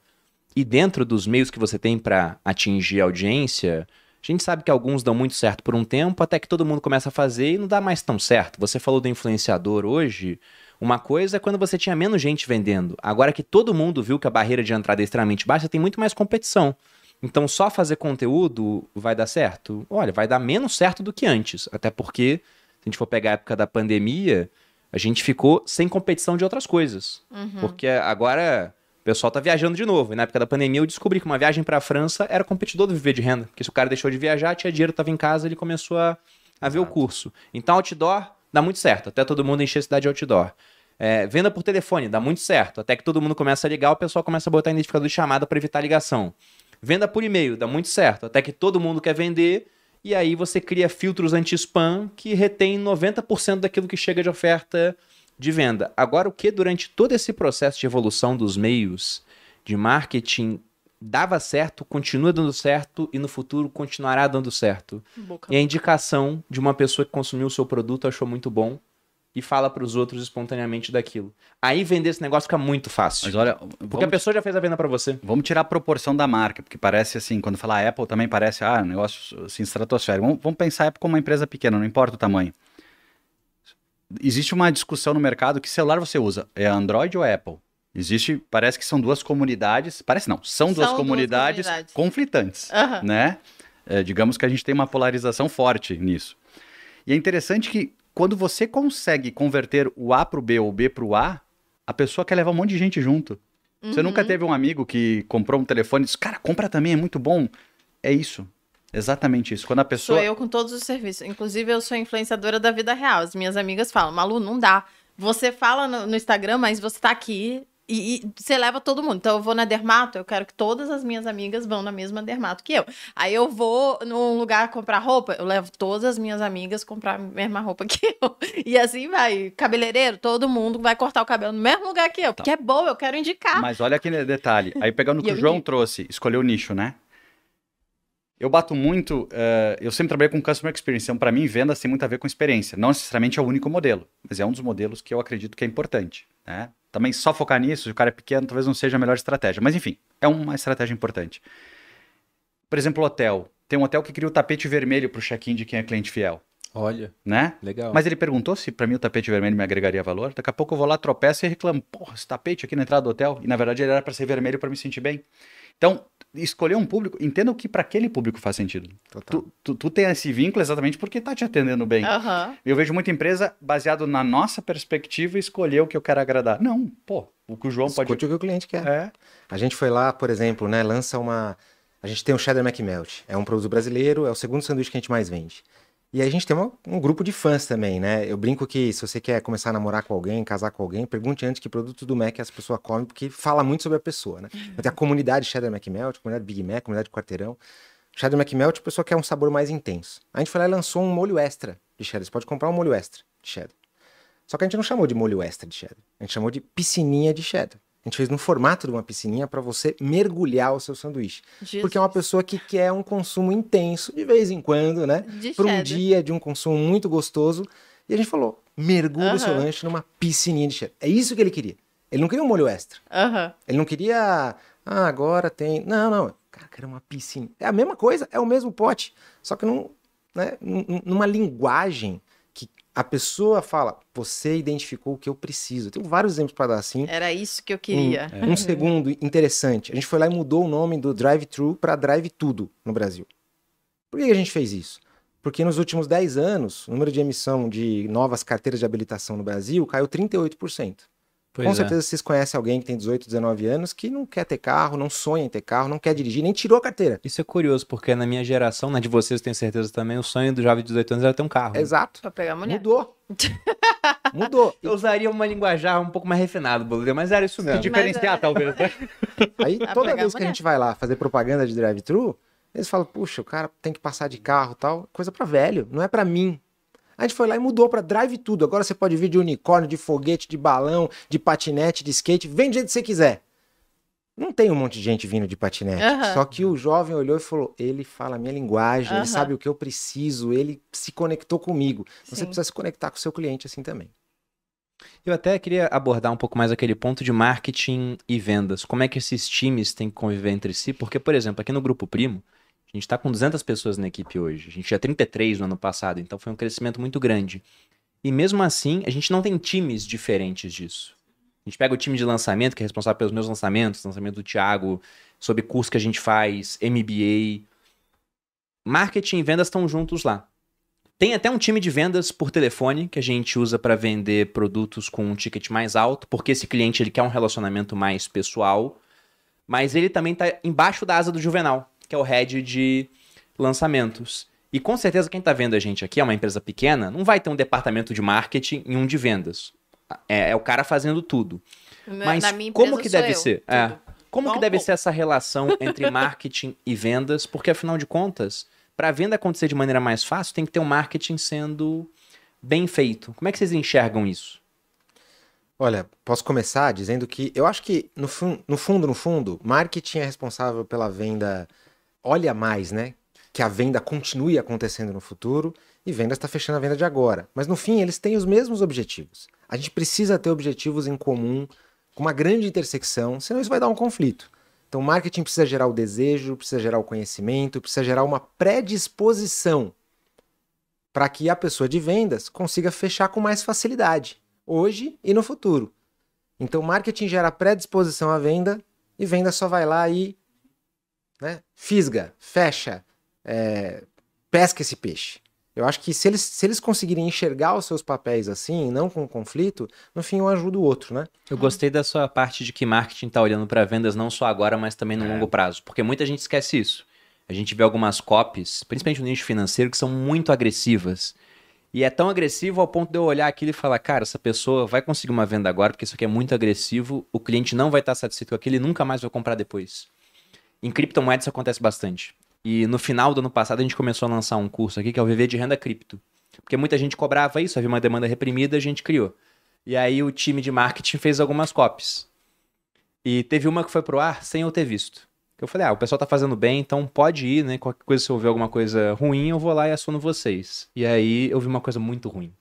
E dentro dos meios que você tem para atingir a audiência, A gente sabe que alguns dão muito certo por um tempo, até que todo mundo começa a fazer e não dá mais tão certo. Você falou do influenciador hoje. Uma coisa é quando você tinha menos gente vendendo. Agora que todo mundo viu que a barreira de entrada é extremamente baixa, tem muito mais competição. Então só fazer conteúdo vai dar certo? Olha, vai dar menos certo do que antes. Até porque, se a gente for pegar a época da pandemia, a gente ficou sem competição de outras coisas. Uhum. Porque agora o pessoal tá viajando de novo. E na época da pandemia eu descobri que uma viagem para a França era competidor do Viver de Renda. Porque se o cara deixou de viajar, tinha dinheiro, tava em casa, ele começou a ver o curso. Então outdoor dá muito certo, até todo mundo encher a cidade de outdoor. Venda por telefone, dá muito certo. Até que todo mundo começa a ligar, o pessoal começa a botar identificador de chamada para evitar a ligação. Venda por e-mail, dá muito certo. Até que todo mundo quer vender. E aí você cria filtros anti-spam que retém 90% daquilo que chega de oferta de venda. Agora, o que durante todo esse processo de evolução dos meios de marketing dava certo, continua dando certo e no futuro continuará dando certo. E a indicação de uma pessoa que consumiu o seu produto, achou muito bom e fala para os outros espontaneamente daquilo. Aí vender esse negócio fica muito fácil. Mas olha, porque a pessoa já fez a venda para você. Vamos tirar a proporção da marca, porque parece assim, quando falar Apple também parece, um negócio assim, estratosférico. Vamos pensar a Apple como uma empresa pequena, não importa o tamanho. Existe uma discussão no mercado, que celular você usa? É Android ou Apple? Existe, parece que são duas comunidades, parece não, são duas comunidades conflitantes, uhum, né? Digamos que a gente tem uma polarização forte nisso. E é interessante que quando você consegue converter o A para o B ou o B para o a pessoa quer levar um monte de gente junto. Uhum. Você nunca teve um amigo que comprou um telefone e disse, cara, compra também, é muito bom. É isso. Exatamente isso. Quando a pessoa... Sou eu com todos os serviços. Inclusive, eu sou influenciadora da vida real. As minhas amigas falam, Malu, não dá. Você fala no Instagram, mas você tá aqui... E você leva todo mundo. Então, eu vou na dermato, eu quero que todas as minhas amigas vão na mesma dermato que eu. Aí eu vou num lugar comprar roupa, eu levo todas as minhas amigas comprar a mesma roupa que eu. E assim vai. Cabeleireiro, todo mundo vai cortar o cabelo no mesmo lugar que eu. Porque é bom, eu quero indicar. Mas olha aquele detalhe. Aí pegando o que o João trouxe, escolheu o nicho, né? Eu bato muito... eu sempre trabalhei com Customer Experience. Então, para mim, vendas tem muito a ver com experiência. Não necessariamente é o único modelo, mas é um dos modelos que eu acredito que é importante, né? Também só focar nisso, se o cara é pequeno, talvez não seja a melhor estratégia. Mas enfim, é uma estratégia importante. Por exemplo, hotel. Tem um hotel que cria o tapete vermelho para o check-in de quem é cliente fiel. Olha, né? Legal. Mas ele perguntou se para mim o tapete vermelho me agregaria valor. Daqui a pouco eu vou lá, tropeço e reclamo. Porra, esse tapete aqui na entrada do hotel. E na verdade ele era para ser vermelho para me sentir bem. Então, escolher um público, entenda o que para aquele público faz sentido. Tu tem esse vínculo exatamente porque tá te atendendo bem. Uhum. Eu vejo muita empresa, baseado na nossa perspectiva, escolher o que eu quero agradar. Não, pô, o que o João pode... Escute o que o cliente quer. É. A gente foi lá, por exemplo, né, lança uma... A gente tem um Cheddar McMelt. É um produto brasileiro, é o segundo sanduíche que a gente mais vende. E aí a gente tem um grupo de fãs também, né? Eu brinco que se você quer começar a namorar com alguém, casar com alguém, pergunte antes que produto do Mac essa pessoa come, porque fala muito sobre a pessoa, né? Tem a comunidade Cheddar McMelt, a comunidade Big Mac, a comunidade Quarteirão. Cheddar McMelt, a pessoa quer um sabor mais intenso. A gente foi lá e lançou um molho extra de cheddar. Você pode comprar um molho extra de cheddar. Só que a gente não chamou de molho extra de cheddar. A gente chamou de piscininha de cheddar. A gente fez no formato de uma piscininha para você mergulhar o seu sanduíche. Jesus. Porque é uma pessoa que quer um consumo intenso, de vez em quando, né? Para um dia de um consumo muito gostoso. E a gente falou, mergulha o seu lanche numa piscininha de cheddar. É isso que ele queria. Ele não queria um molho extra. Ele não queria, agora tem... Não. Cara, quero uma piscina. É a mesma coisa, é o mesmo pote. Só que numa linguagem... A pessoa fala, você identificou o que eu preciso. Eu tenho vários exemplos para dar assim. Era isso que eu queria. Um segundo, interessante. A gente foi lá e mudou o nome do drive-thru para drive tudo no Brasil. Por que a gente fez isso? Porque nos últimos 10 anos, o número de emissão de novas carteiras de habilitação no Brasil caiu 38%. Com certeza vocês conhecem alguém que tem 18, 19 anos que não quer ter carro, não sonha em ter carro, não quer dirigir, nem tirou a carteira. Isso é curioso, porque na minha geração, na de vocês, tenho certeza também, o sonho do jovem de 18 anos era ter um carro. Exato. Pra pegar a mulher. Mudou. Eu usaria uma linguajar um pouco mais refinada, mas era isso mesmo. Se diferenciar, talvez. Né? Aí, toda vez que a gente vai lá fazer propaganda de drive-thru, eles falam, puxa, o cara tem que passar de carro e tal, coisa pra velho, não é pra mim. A gente foi lá e mudou para drive tudo. Agora você pode vir de unicórnio, de foguete, de balão, de patinete, de skate. Vem do jeito que você quiser. Não tem um monte de gente vindo de patinete. Só que o jovem olhou e falou, ele fala a minha linguagem, ele sabe o que eu preciso, ele se conectou comigo. Sim. Você precisa se conectar com o seu cliente assim também. Eu até queria abordar um pouco mais aquele ponto de marketing e vendas. Como é que esses times têm que conviver entre si? Porque, por exemplo, aqui no Grupo Primo, a A gente está com 200 pessoas na equipe hoje. A gente tinha 33 no ano passado, então foi um crescimento muito grande. E mesmo assim, a gente não tem times diferentes disso. A gente pega o time de lançamento, que é responsável pelos meus lançamentos, lançamento do Thiago, sobre curso que a gente faz, MBA. Marketing e vendas estão juntos lá. Tem até um time de vendas por telefone que a gente usa para vender produtos com um ticket mais alto, porque esse cliente ele quer um relacionamento mais pessoal, mas ele também está embaixo da asa do Juvenal, que é o head de lançamentos. E com certeza quem está vendo a gente aqui é uma empresa pequena, não vai ter um departamento de marketing e um de vendas. É o cara fazendo tudo. Mas como que deve ser? Como que deve ser essa relação entre marketing e vendas? Porque afinal de contas, para a venda acontecer de maneira mais fácil, tem que ter um marketing sendo bem feito. Como é que vocês enxergam isso? Olha, posso começar dizendo que eu acho que, no fundo, marketing é responsável pela venda. Olha mais, né? Que a venda continue acontecendo no futuro e vendas está fechando a venda de agora. Mas, no fim, eles têm os mesmos objetivos. A gente precisa ter objetivos em comum, com uma grande intersecção, senão isso vai dar um conflito. Então, o marketing precisa gerar o desejo, precisa gerar o conhecimento, precisa gerar uma predisposição para que a pessoa de vendas consiga fechar com mais facilidade, hoje e no futuro. Então, marketing gera predisposição à venda e venda só vai lá e fisga, fecha, pesca esse peixe. Eu acho que se eles conseguirem enxergar os seus papéis assim, não com conflito, no fim um ajuda o outro, né? Eu gostei da sua parte de que marketing tá olhando para vendas não só agora, mas também no longo prazo. Porque muita gente esquece isso. A gente vê algumas copies, principalmente no nicho financeiro, que são muito agressivas. E é tão agressivo ao ponto de eu olhar aquilo e falar, cara, essa pessoa vai conseguir uma venda agora, porque isso aqui é muito agressivo, o cliente não vai estar satisfeito com aquilo e nunca mais vai comprar depois. Em criptomoedas isso acontece bastante. E no final do ano passado a gente começou a lançar um curso aqui que é o Viver de Renda Cripto. Porque muita gente cobrava isso, havia uma demanda reprimida, a gente criou. E aí o time de marketing fez algumas copies. E teve uma que foi pro ar sem eu ter visto. Eu falei, o pessoal tá fazendo bem, então pode ir, né? Qualquer coisa, se eu ver alguma coisa ruim, eu vou lá e assono vocês. E aí eu vi uma coisa muito ruim.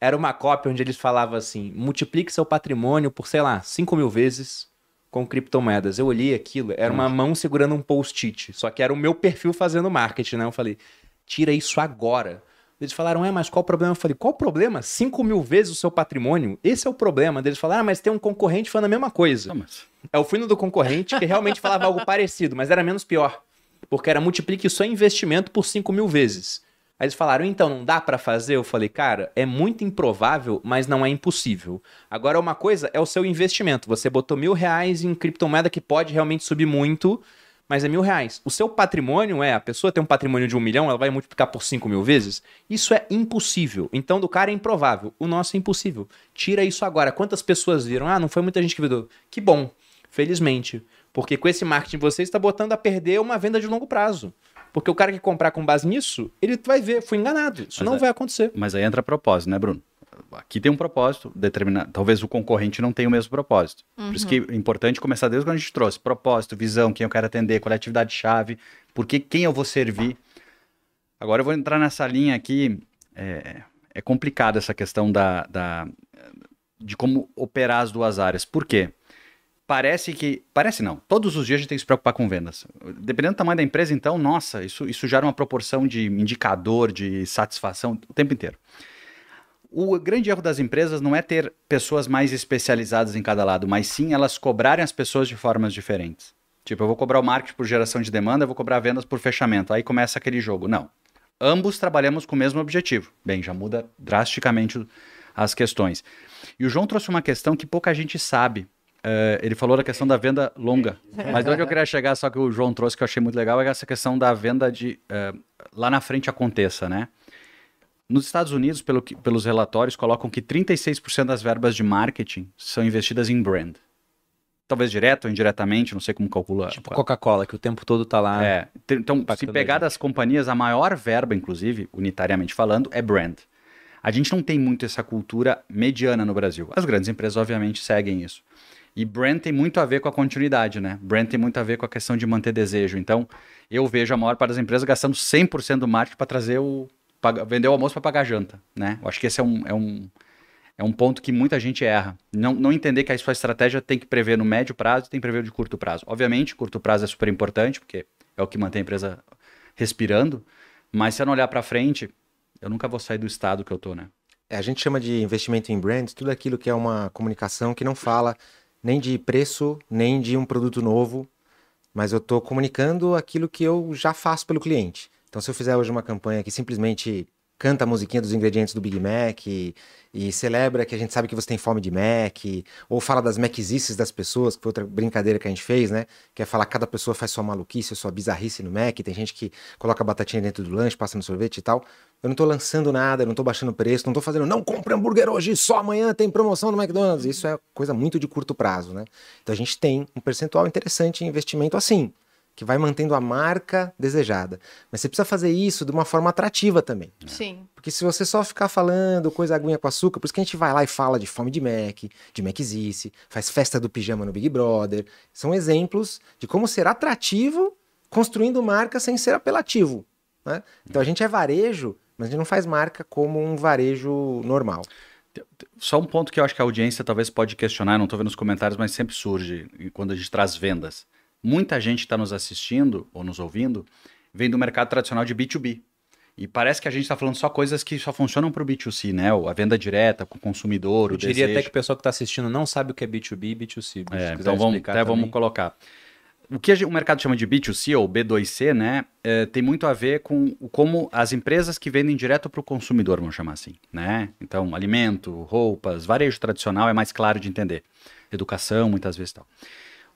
Era uma cópia onde eles falavam assim, multiplique seu patrimônio por, 5.000 vezes... com criptomoedas. Eu olhei aquilo, era uma mão segurando um post-it, só que era o meu perfil fazendo marketing, né? Eu falei, tira isso agora. Eles falaram, mas qual o problema? Eu falei, qual o problema? 5.000 vezes o seu patrimônio? Esse é o problema. Eles falaram, mas tem um concorrente falando a mesma coisa. Eu fui no do concorrente, que realmente falava algo parecido, mas era menos pior, porque era multiplique o seu investimento por 5.000 vezes. Aí eles falaram, então, não dá pra fazer? Eu falei, cara, é muito improvável, mas não é impossível. Agora, uma coisa é o seu investimento. Você botou R$1.000 em criptomoeda que pode realmente subir muito, mas é R$1.000. O seu patrimônio a pessoa tem um patrimônio de 1 milhão, ela vai multiplicar por 5.000 vezes? Isso é impossível. Então, do cara é improvável. O nosso é impossível. Tira isso agora. Quantas pessoas viram? Não foi muita gente que virou. Que bom, felizmente. Porque com esse marketing você está botando a perder uma venda de longo prazo. Porque o cara que comprar com base nisso, ele vai ver, fui enganado, isso não vai acontecer. Mas aí entra propósito, né, Bruno? Aqui tem um propósito determinado, talvez o concorrente não tenha o mesmo propósito. Por isso que é importante começar desde quando a gente trouxe propósito, visão, quem eu quero atender, qual é a atividade-chave, porque quem eu vou servir. Agora eu vou entrar nessa linha aqui, é complicada essa questão de como operar as duas áreas. Por quê? Parece não. Todos os dias a gente tem que se preocupar com vendas. Dependendo do tamanho da empresa, então, nossa, isso gera uma proporção de indicador, de satisfação o tempo inteiro. O grande erro das empresas não é ter pessoas mais especializadas em cada lado, mas sim elas cobrarem as pessoas de formas diferentes. Tipo, eu vou cobrar o marketing por geração de demanda, eu vou cobrar vendas por fechamento. Aí começa aquele jogo. Não. Ambos trabalhamos com o mesmo objetivo. Bem, já muda drasticamente as questões. E o João trouxe uma questão que pouca gente sabe. Ele falou da questão da venda longa, mas onde eu queria chegar, só que o João trouxe que eu achei muito legal, é essa questão da venda de lá na frente aconteça, né? Nos Estados Unidos, pelos relatórios, colocam que 36% das verbas de marketing são investidas em brand. Talvez direto ou indiretamente, não sei como calcula. Tipo Coca-Cola, que o tempo todo tá lá. Então, se pegar das companhias, a maior verba, inclusive, unitariamente falando, é brand. A gente não tem muito essa cultura mediana no Brasil. As grandes empresas, obviamente, seguem isso. E brand tem muito a ver com a continuidade, né? Brand tem muito a ver com a questão de manter desejo. Então, eu vejo a maior parte das empresas gastando 100% do marketing para trazer vender o almoço para pagar a janta, né? Eu acho que esse é um ponto que muita gente erra. Não entender que a sua estratégia tem que prever no médio prazo e tem que prever de curto prazo. Obviamente, curto prazo é super importante, porque é o que mantém a empresa respirando, mas se eu não olhar para frente, eu nunca vou sair do estado que eu tô, né? É, a gente chama de investimento em brand, tudo aquilo que é uma comunicação que não fala nem de preço, nem de um produto novo, mas eu tô comunicando aquilo que eu já faço pelo cliente. Então, se eu fizer hoje uma campanha que simplesmente canta a musiquinha dos ingredientes do Big Mac e celebra que a gente sabe que você tem fome de Mac, ou fala das Maczices das pessoas, que foi outra brincadeira que a gente fez, né? Que é falar que cada pessoa faz sua maluquice, sua bizarrice no Mac, tem gente que coloca batatinha dentro do lanche, passa no sorvete e tal. Eu não tô lançando nada, eu não tô baixando o preço, não tô fazendo, não compre hambúrguer hoje, só amanhã tem promoção no McDonald's. Isso é coisa muito de curto prazo, né? Então a gente tem um percentual interessante em investimento assim, que vai mantendo a marca desejada. Mas você precisa fazer isso de uma forma atrativa também. Sim. Porque se você só ficar falando coisa aguinha com açúcar, por isso que a gente vai lá e fala de fome de Maczice, faz festa do pijama no Big Brother. São exemplos de como ser atrativo construindo marca sem ser apelativo, né? Então a gente é varejo, mas a gente não faz marca como um varejo normal. Só um ponto que eu acho que a audiência talvez pode questionar, não estou vendo nos comentários, mas sempre surge quando a gente traz vendas. Muita gente está nos assistindo ou nos ouvindo, vem do mercado tradicional de B2B. E parece que a gente está falando só coisas que só funcionam para o B2C, né? A venda direta, com o consumidor, o desejo. Eu diria até que o pessoal que está assistindo não sabe o que é B2B e B2C. É, então vamos colocar. O que o mercado chama de B2C ou B2C, né? Tem muito a ver com como as empresas que vendem direto para o consumidor, vamos chamar assim, né? Então, alimento, roupas, varejo tradicional é mais claro de entender. Educação, muitas vezes tal.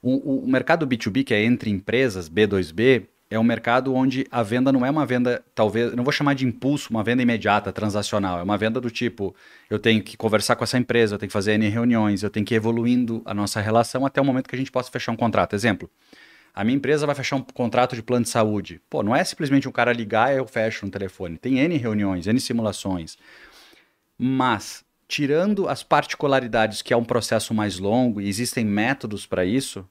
O mercado B2B, que é entre empresas, B2B, é um mercado onde a venda não é uma venda, talvez, não vou chamar de impulso, uma venda imediata, transacional. É uma venda do tipo, eu tenho que conversar com essa empresa, eu tenho que fazer N reuniões, eu tenho que ir evoluindo a nossa relação até o momento que a gente possa fechar um contrato. Exemplo, a minha empresa vai fechar um contrato de plano de saúde. Pô, não é simplesmente um cara ligar e eu fecho no telefone. Tem N reuniões, N simulações. Mas, tirando as particularidades que é um processo mais longo e existem métodos para isso,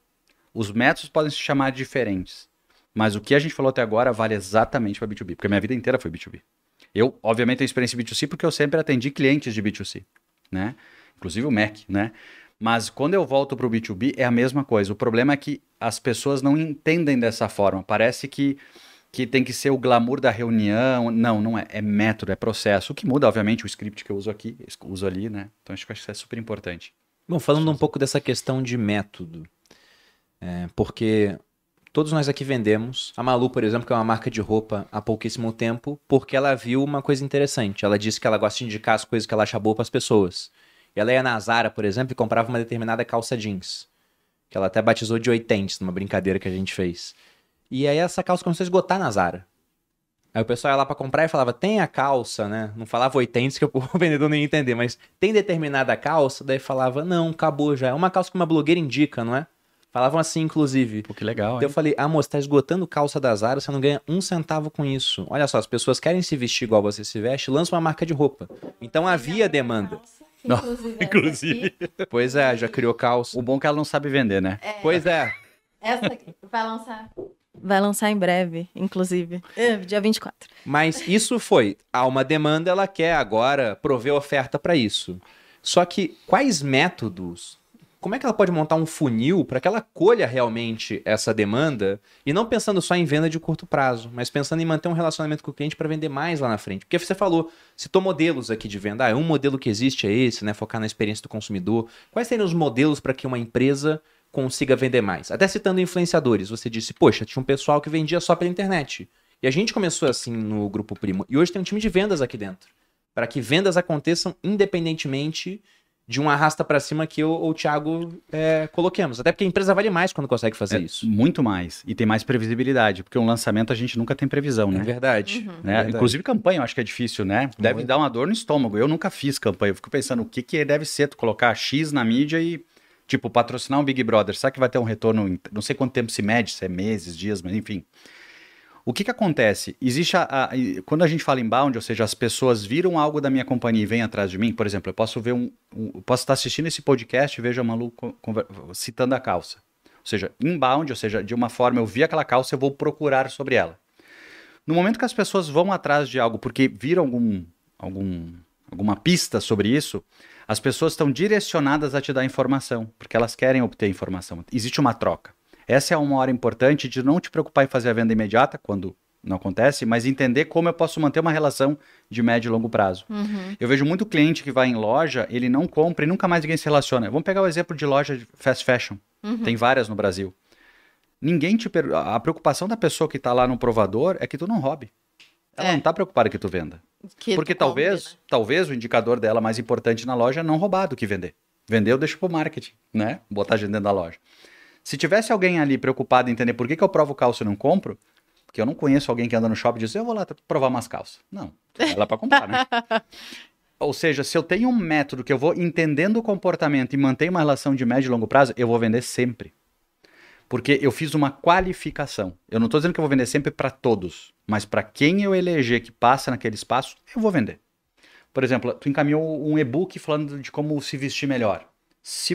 os métodos podem se chamar diferentes, mas o que a gente falou até agora vale exatamente para B2B, porque a minha vida inteira foi B2B. Eu, obviamente, tenho experiência em B2C porque eu sempre atendi clientes de B2C, né? Inclusive o Mac, né? Mas quando eu volto para o B2B é a mesma coisa. O problema é que as pessoas não entendem dessa forma. Parece que tem que ser o glamour da reunião. Não, não é. É método, é processo. O que muda, obviamente, o script que eu uso aqui, uso ali, né? Então, acho que isso é super importante. Bom, falando um pouco dessa questão de método, porque todos nós aqui vendemos. A Malu, por exemplo, que é uma marca de roupa há pouquíssimo tempo, porque ela viu uma coisa interessante. Ela disse que ela gosta de indicar as coisas que ela acha boa para as pessoas. Ela ia na Zara, por exemplo, e comprava uma determinada calça jeans, que ela até batizou de 80, numa brincadeira que a gente fez. E aí essa calça começou a esgotar na Zara. Aí o pessoal ia lá para comprar e falava, tem a calça, né? Não falava 80, que o vendedor não ia entender, mas tem determinada calça? Daí falava, não, acabou já. É uma calça que uma blogueira indica, não é? Falavam assim, inclusive. Pô, que legal, então, hein? Eu falei, amor, você tá esgotando calça da Zara, você não ganha um centavo com isso. Olha só, as pessoas querem se vestir igual você se veste, lança uma marca de roupa. Então havia demanda. Inclusive. Pois é, já criou calça. O bom é que ela não sabe vender, né? É. Pois é. Essa aqui vai lançar. Vai lançar em breve, inclusive. Dia 24. Mas isso foi. Há uma demanda, ela quer agora prover oferta para isso. Só que quais métodos... Como é que ela pode montar um funil para que ela colha realmente essa demanda e não pensando só em venda de curto prazo, mas pensando em manter um relacionamento com o cliente para vender mais lá na frente? Porque você falou, citou modelos aqui de venda. Um modelo que existe é esse, né? Focar na experiência do consumidor. Quais seriam os modelos para que uma empresa consiga vender mais? Até citando influenciadores, você disse, poxa, tinha um pessoal que vendia só pela internet. E a gente começou assim no Grupo Primo. E hoje tem um time de vendas aqui dentro, para que vendas aconteçam independentemente de um arrasta para cima que eu ou o Thiago coloquemos. Até porque a empresa vale mais quando consegue fazer isso. Muito mais. E tem mais previsibilidade, porque um lançamento a gente nunca tem previsão, né? É verdade. Uhum. Né? É verdade. Inclusive campanha eu acho que é difícil, né? Deve dar uma dor no estômago. Eu nunca fiz campanha. Eu fico pensando o que deve ser tu colocar X na mídia e, tipo, patrocinar um Big Brother. Será que vai ter um retorno? Não sei quanto tempo se mede, se é meses, dias, mas enfim. O que acontece? Existe quando a gente fala inbound, ou seja, as pessoas viram algo da minha companhia e vêm atrás de mim, por exemplo, eu posso ver posso estar assistindo esse podcast e vejo a Malu citando a calça. Ou seja, inbound, ou seja, de uma forma eu vi aquela calça, eu vou procurar sobre ela. No momento que as pessoas vão atrás de algo porque viram alguma pista sobre isso, as pessoas estão direcionadas a te dar informação, porque elas querem obter informação. Existe uma troca. Essa é uma hora importante de não te preocupar em fazer a venda imediata, quando não acontece, mas entender como eu posso manter uma relação de médio e longo prazo. Uhum. Eu vejo muito cliente que vai em loja, ele não compra e nunca mais ninguém se relaciona. Vamos pegar o exemplo de loja de fast fashion. Uhum. Tem várias no Brasil. Ninguém te A preocupação da pessoa que está lá no provador é que tu não roube. Ela não está preocupada que tu venda. Que porque talvez o indicador dela mais importante na loja é não roubar do que vender. Vender eu deixo pro marketing, né? Botar a gente dentro da loja. Se tivesse alguém ali preocupado em entender por que eu provo calça e não compro, porque eu não conheço alguém que anda no shopping e diz, eu vou lá provar umas calças. Não, vai lá pra comprar, né? Ou seja, se eu tenho um método que eu vou entendendo o comportamento e mantenho uma relação de médio e longo prazo, eu vou vender sempre. Porque eu fiz uma qualificação. Eu não estou dizendo que eu vou vender sempre para todos, mas para quem eu eleger que passa naquele espaço, eu vou vender. Por exemplo, tu encaminhou um e-book falando de como se vestir melhor. Se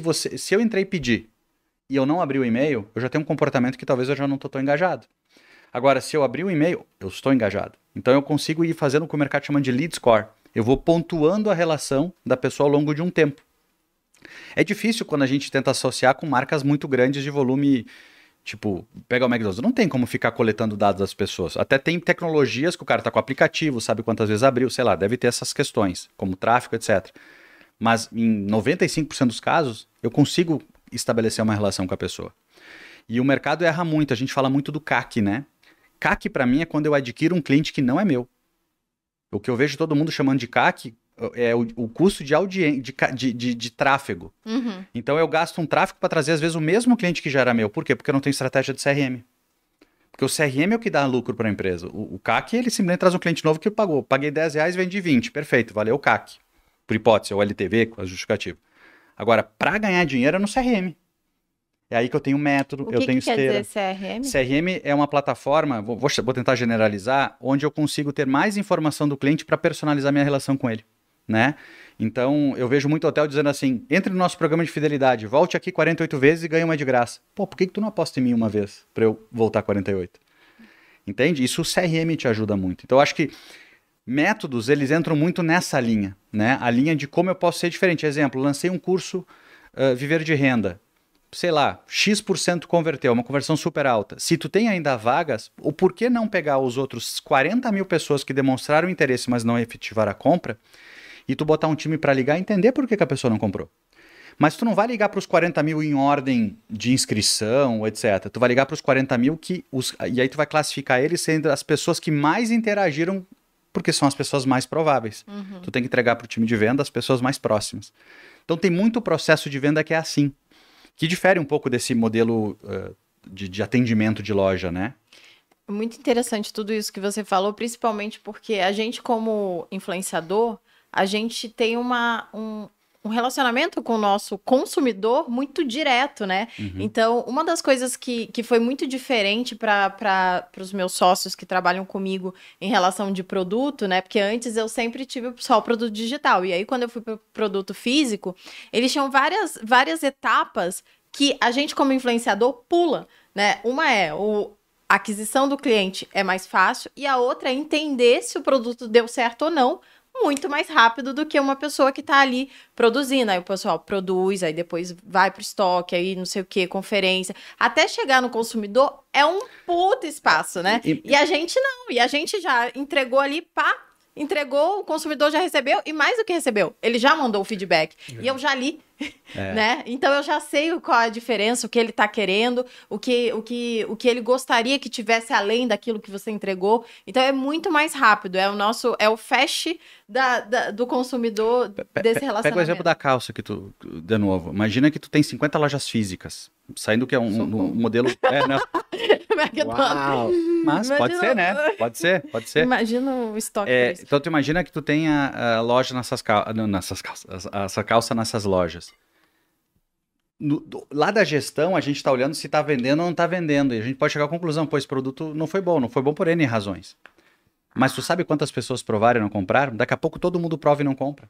eu entrei e pedir e eu não abri o e-mail, eu já tenho um comportamento que talvez eu já não estou tão engajado. Agora, se eu abrir o e-mail, eu estou engajado. Então eu consigo ir fazendo o que o mercado chama de lead score. Eu vou pontuando a relação da pessoa ao longo de um tempo. É difícil quando a gente tenta associar com marcas muito grandes de volume, tipo, pega o McDonald's, não tem como ficar coletando dados das pessoas. Até tem tecnologias que o cara tá com o aplicativo, sabe quantas vezes abriu, sei lá, deve ter essas questões, como tráfego, etc. Mas em 95% dos casos, eu consigo estabelecer uma relação com a pessoa. E o mercado erra muito, a gente fala muito do CAC, né? CAC pra mim é quando eu adquiro um cliente que não é meu. O que eu vejo todo mundo chamando de CAC é o custo de audiência, de tráfego. Uhum. Então eu gasto um tráfego para trazer às vezes o mesmo cliente que já era meu. Por quê? Porque eu não tenho estratégia de CRM. Porque o CRM é o que dá lucro para a empresa. O CAC, ele simplesmente traz um cliente novo que pagou. Paguei 10 reais, vendi 20. Perfeito, valeu o CAC. Por hipótese, ou LTV, com a justificativa. Agora, para ganhar dinheiro é no CRM. É aí que eu tenho método, eu tenho esteira. O que quer dizer CRM? CRM é uma plataforma, vou tentar generalizar, onde eu consigo ter mais informação do cliente para personalizar minha relação com ele. Né? Então, eu vejo muito hotel dizendo assim, entre no nosso programa de fidelidade, volte aqui 48 vezes e ganhe uma de graça. Pô, por que tu não aposta em mim uma vez para eu voltar 48? Entende? Isso o CRM te ajuda muito. Então, eu acho que métodos, eles entram muito nessa linha, né? A linha de como eu posso ser diferente. Exemplo, lancei um curso Viver de Renda. Sei lá, X% converteu, uma conversão super alta. Se tu tem ainda vagas, ou por que não pegar os outros 40 mil pessoas que demonstraram interesse, mas não efetivaram a compra, e tu botar um time para ligar e entender por que a pessoa não comprou. Mas tu não vai ligar para os 40 mil em ordem de inscrição, etc. Tu vai ligar para os 40 mil e aí tu vai classificar eles sendo as pessoas que mais interagiram porque são as pessoas mais prováveis. Uhum. Tu tem que entregar para o time de venda as pessoas mais próximas. Então tem muito processo de venda que é assim, que difere um pouco desse modelo de atendimento de loja, né? Muito interessante tudo isso que você falou, principalmente porque a gente como influenciador, a gente tem um relacionamento com o nosso consumidor muito direto, né? Uhum. Então, uma das coisas que foi muito diferente para os meus sócios que trabalham comigo em relação de produto, né? Porque antes eu sempre tive só o produto digital. E aí, quando eu fui para o produto físico, eles tinham várias etapas que a gente, como influenciador, pula, né? Uma é a aquisição do cliente é mais fácil e a outra é entender se o produto deu certo ou não, muito mais rápido do que uma pessoa que tá ali produzindo. Aí o pessoal produz, aí depois vai pro estoque, aí não sei o que, conferência. Até chegar no consumidor é um puto espaço, né? E a gente não. E a gente já entregou ali, pá, entregou, o consumidor já recebeu, e mais do que recebeu, ele já mandou o feedback. E eu já li, né? Então eu já sei qual a diferença, o que ele tá querendo, o que ele gostaria que tivesse além daquilo que você entregou. Então é muito mais rápido, é o fast do consumidor desse relacionamento. Pega o exemplo da calça que tu, de novo, imagina que tu tem 50 lojas físicas, saindo que é um modelo... não. Uau. Mas imagina... pode ser, né? Pode ser. Imagina o estoque. Então tu imagina que tu tenha a loja essa calça nessas lojas. Lá da gestão, a gente tá olhando se tá vendendo ou não tá vendendo. E a gente pode chegar à conclusão, pô, esse produto não foi bom por N razões. Mas tu sabe quantas pessoas provaram e não compraram? Daqui a pouco todo mundo prova e não compra.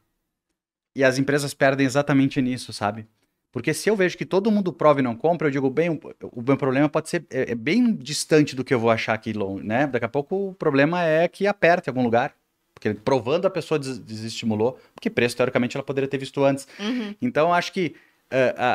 E as empresas perdem exatamente nisso, sabe? Porque se eu vejo que todo mundo prova e não compra, eu digo, bem, o meu problema pode ser bem distante do que eu vou achar aqui longe, né? Daqui a pouco o problema é que aperta em algum lugar. Porque provando a pessoa desestimulou, porque preço, teoricamente, ela poderia ter visto antes. Uhum. Então, acho que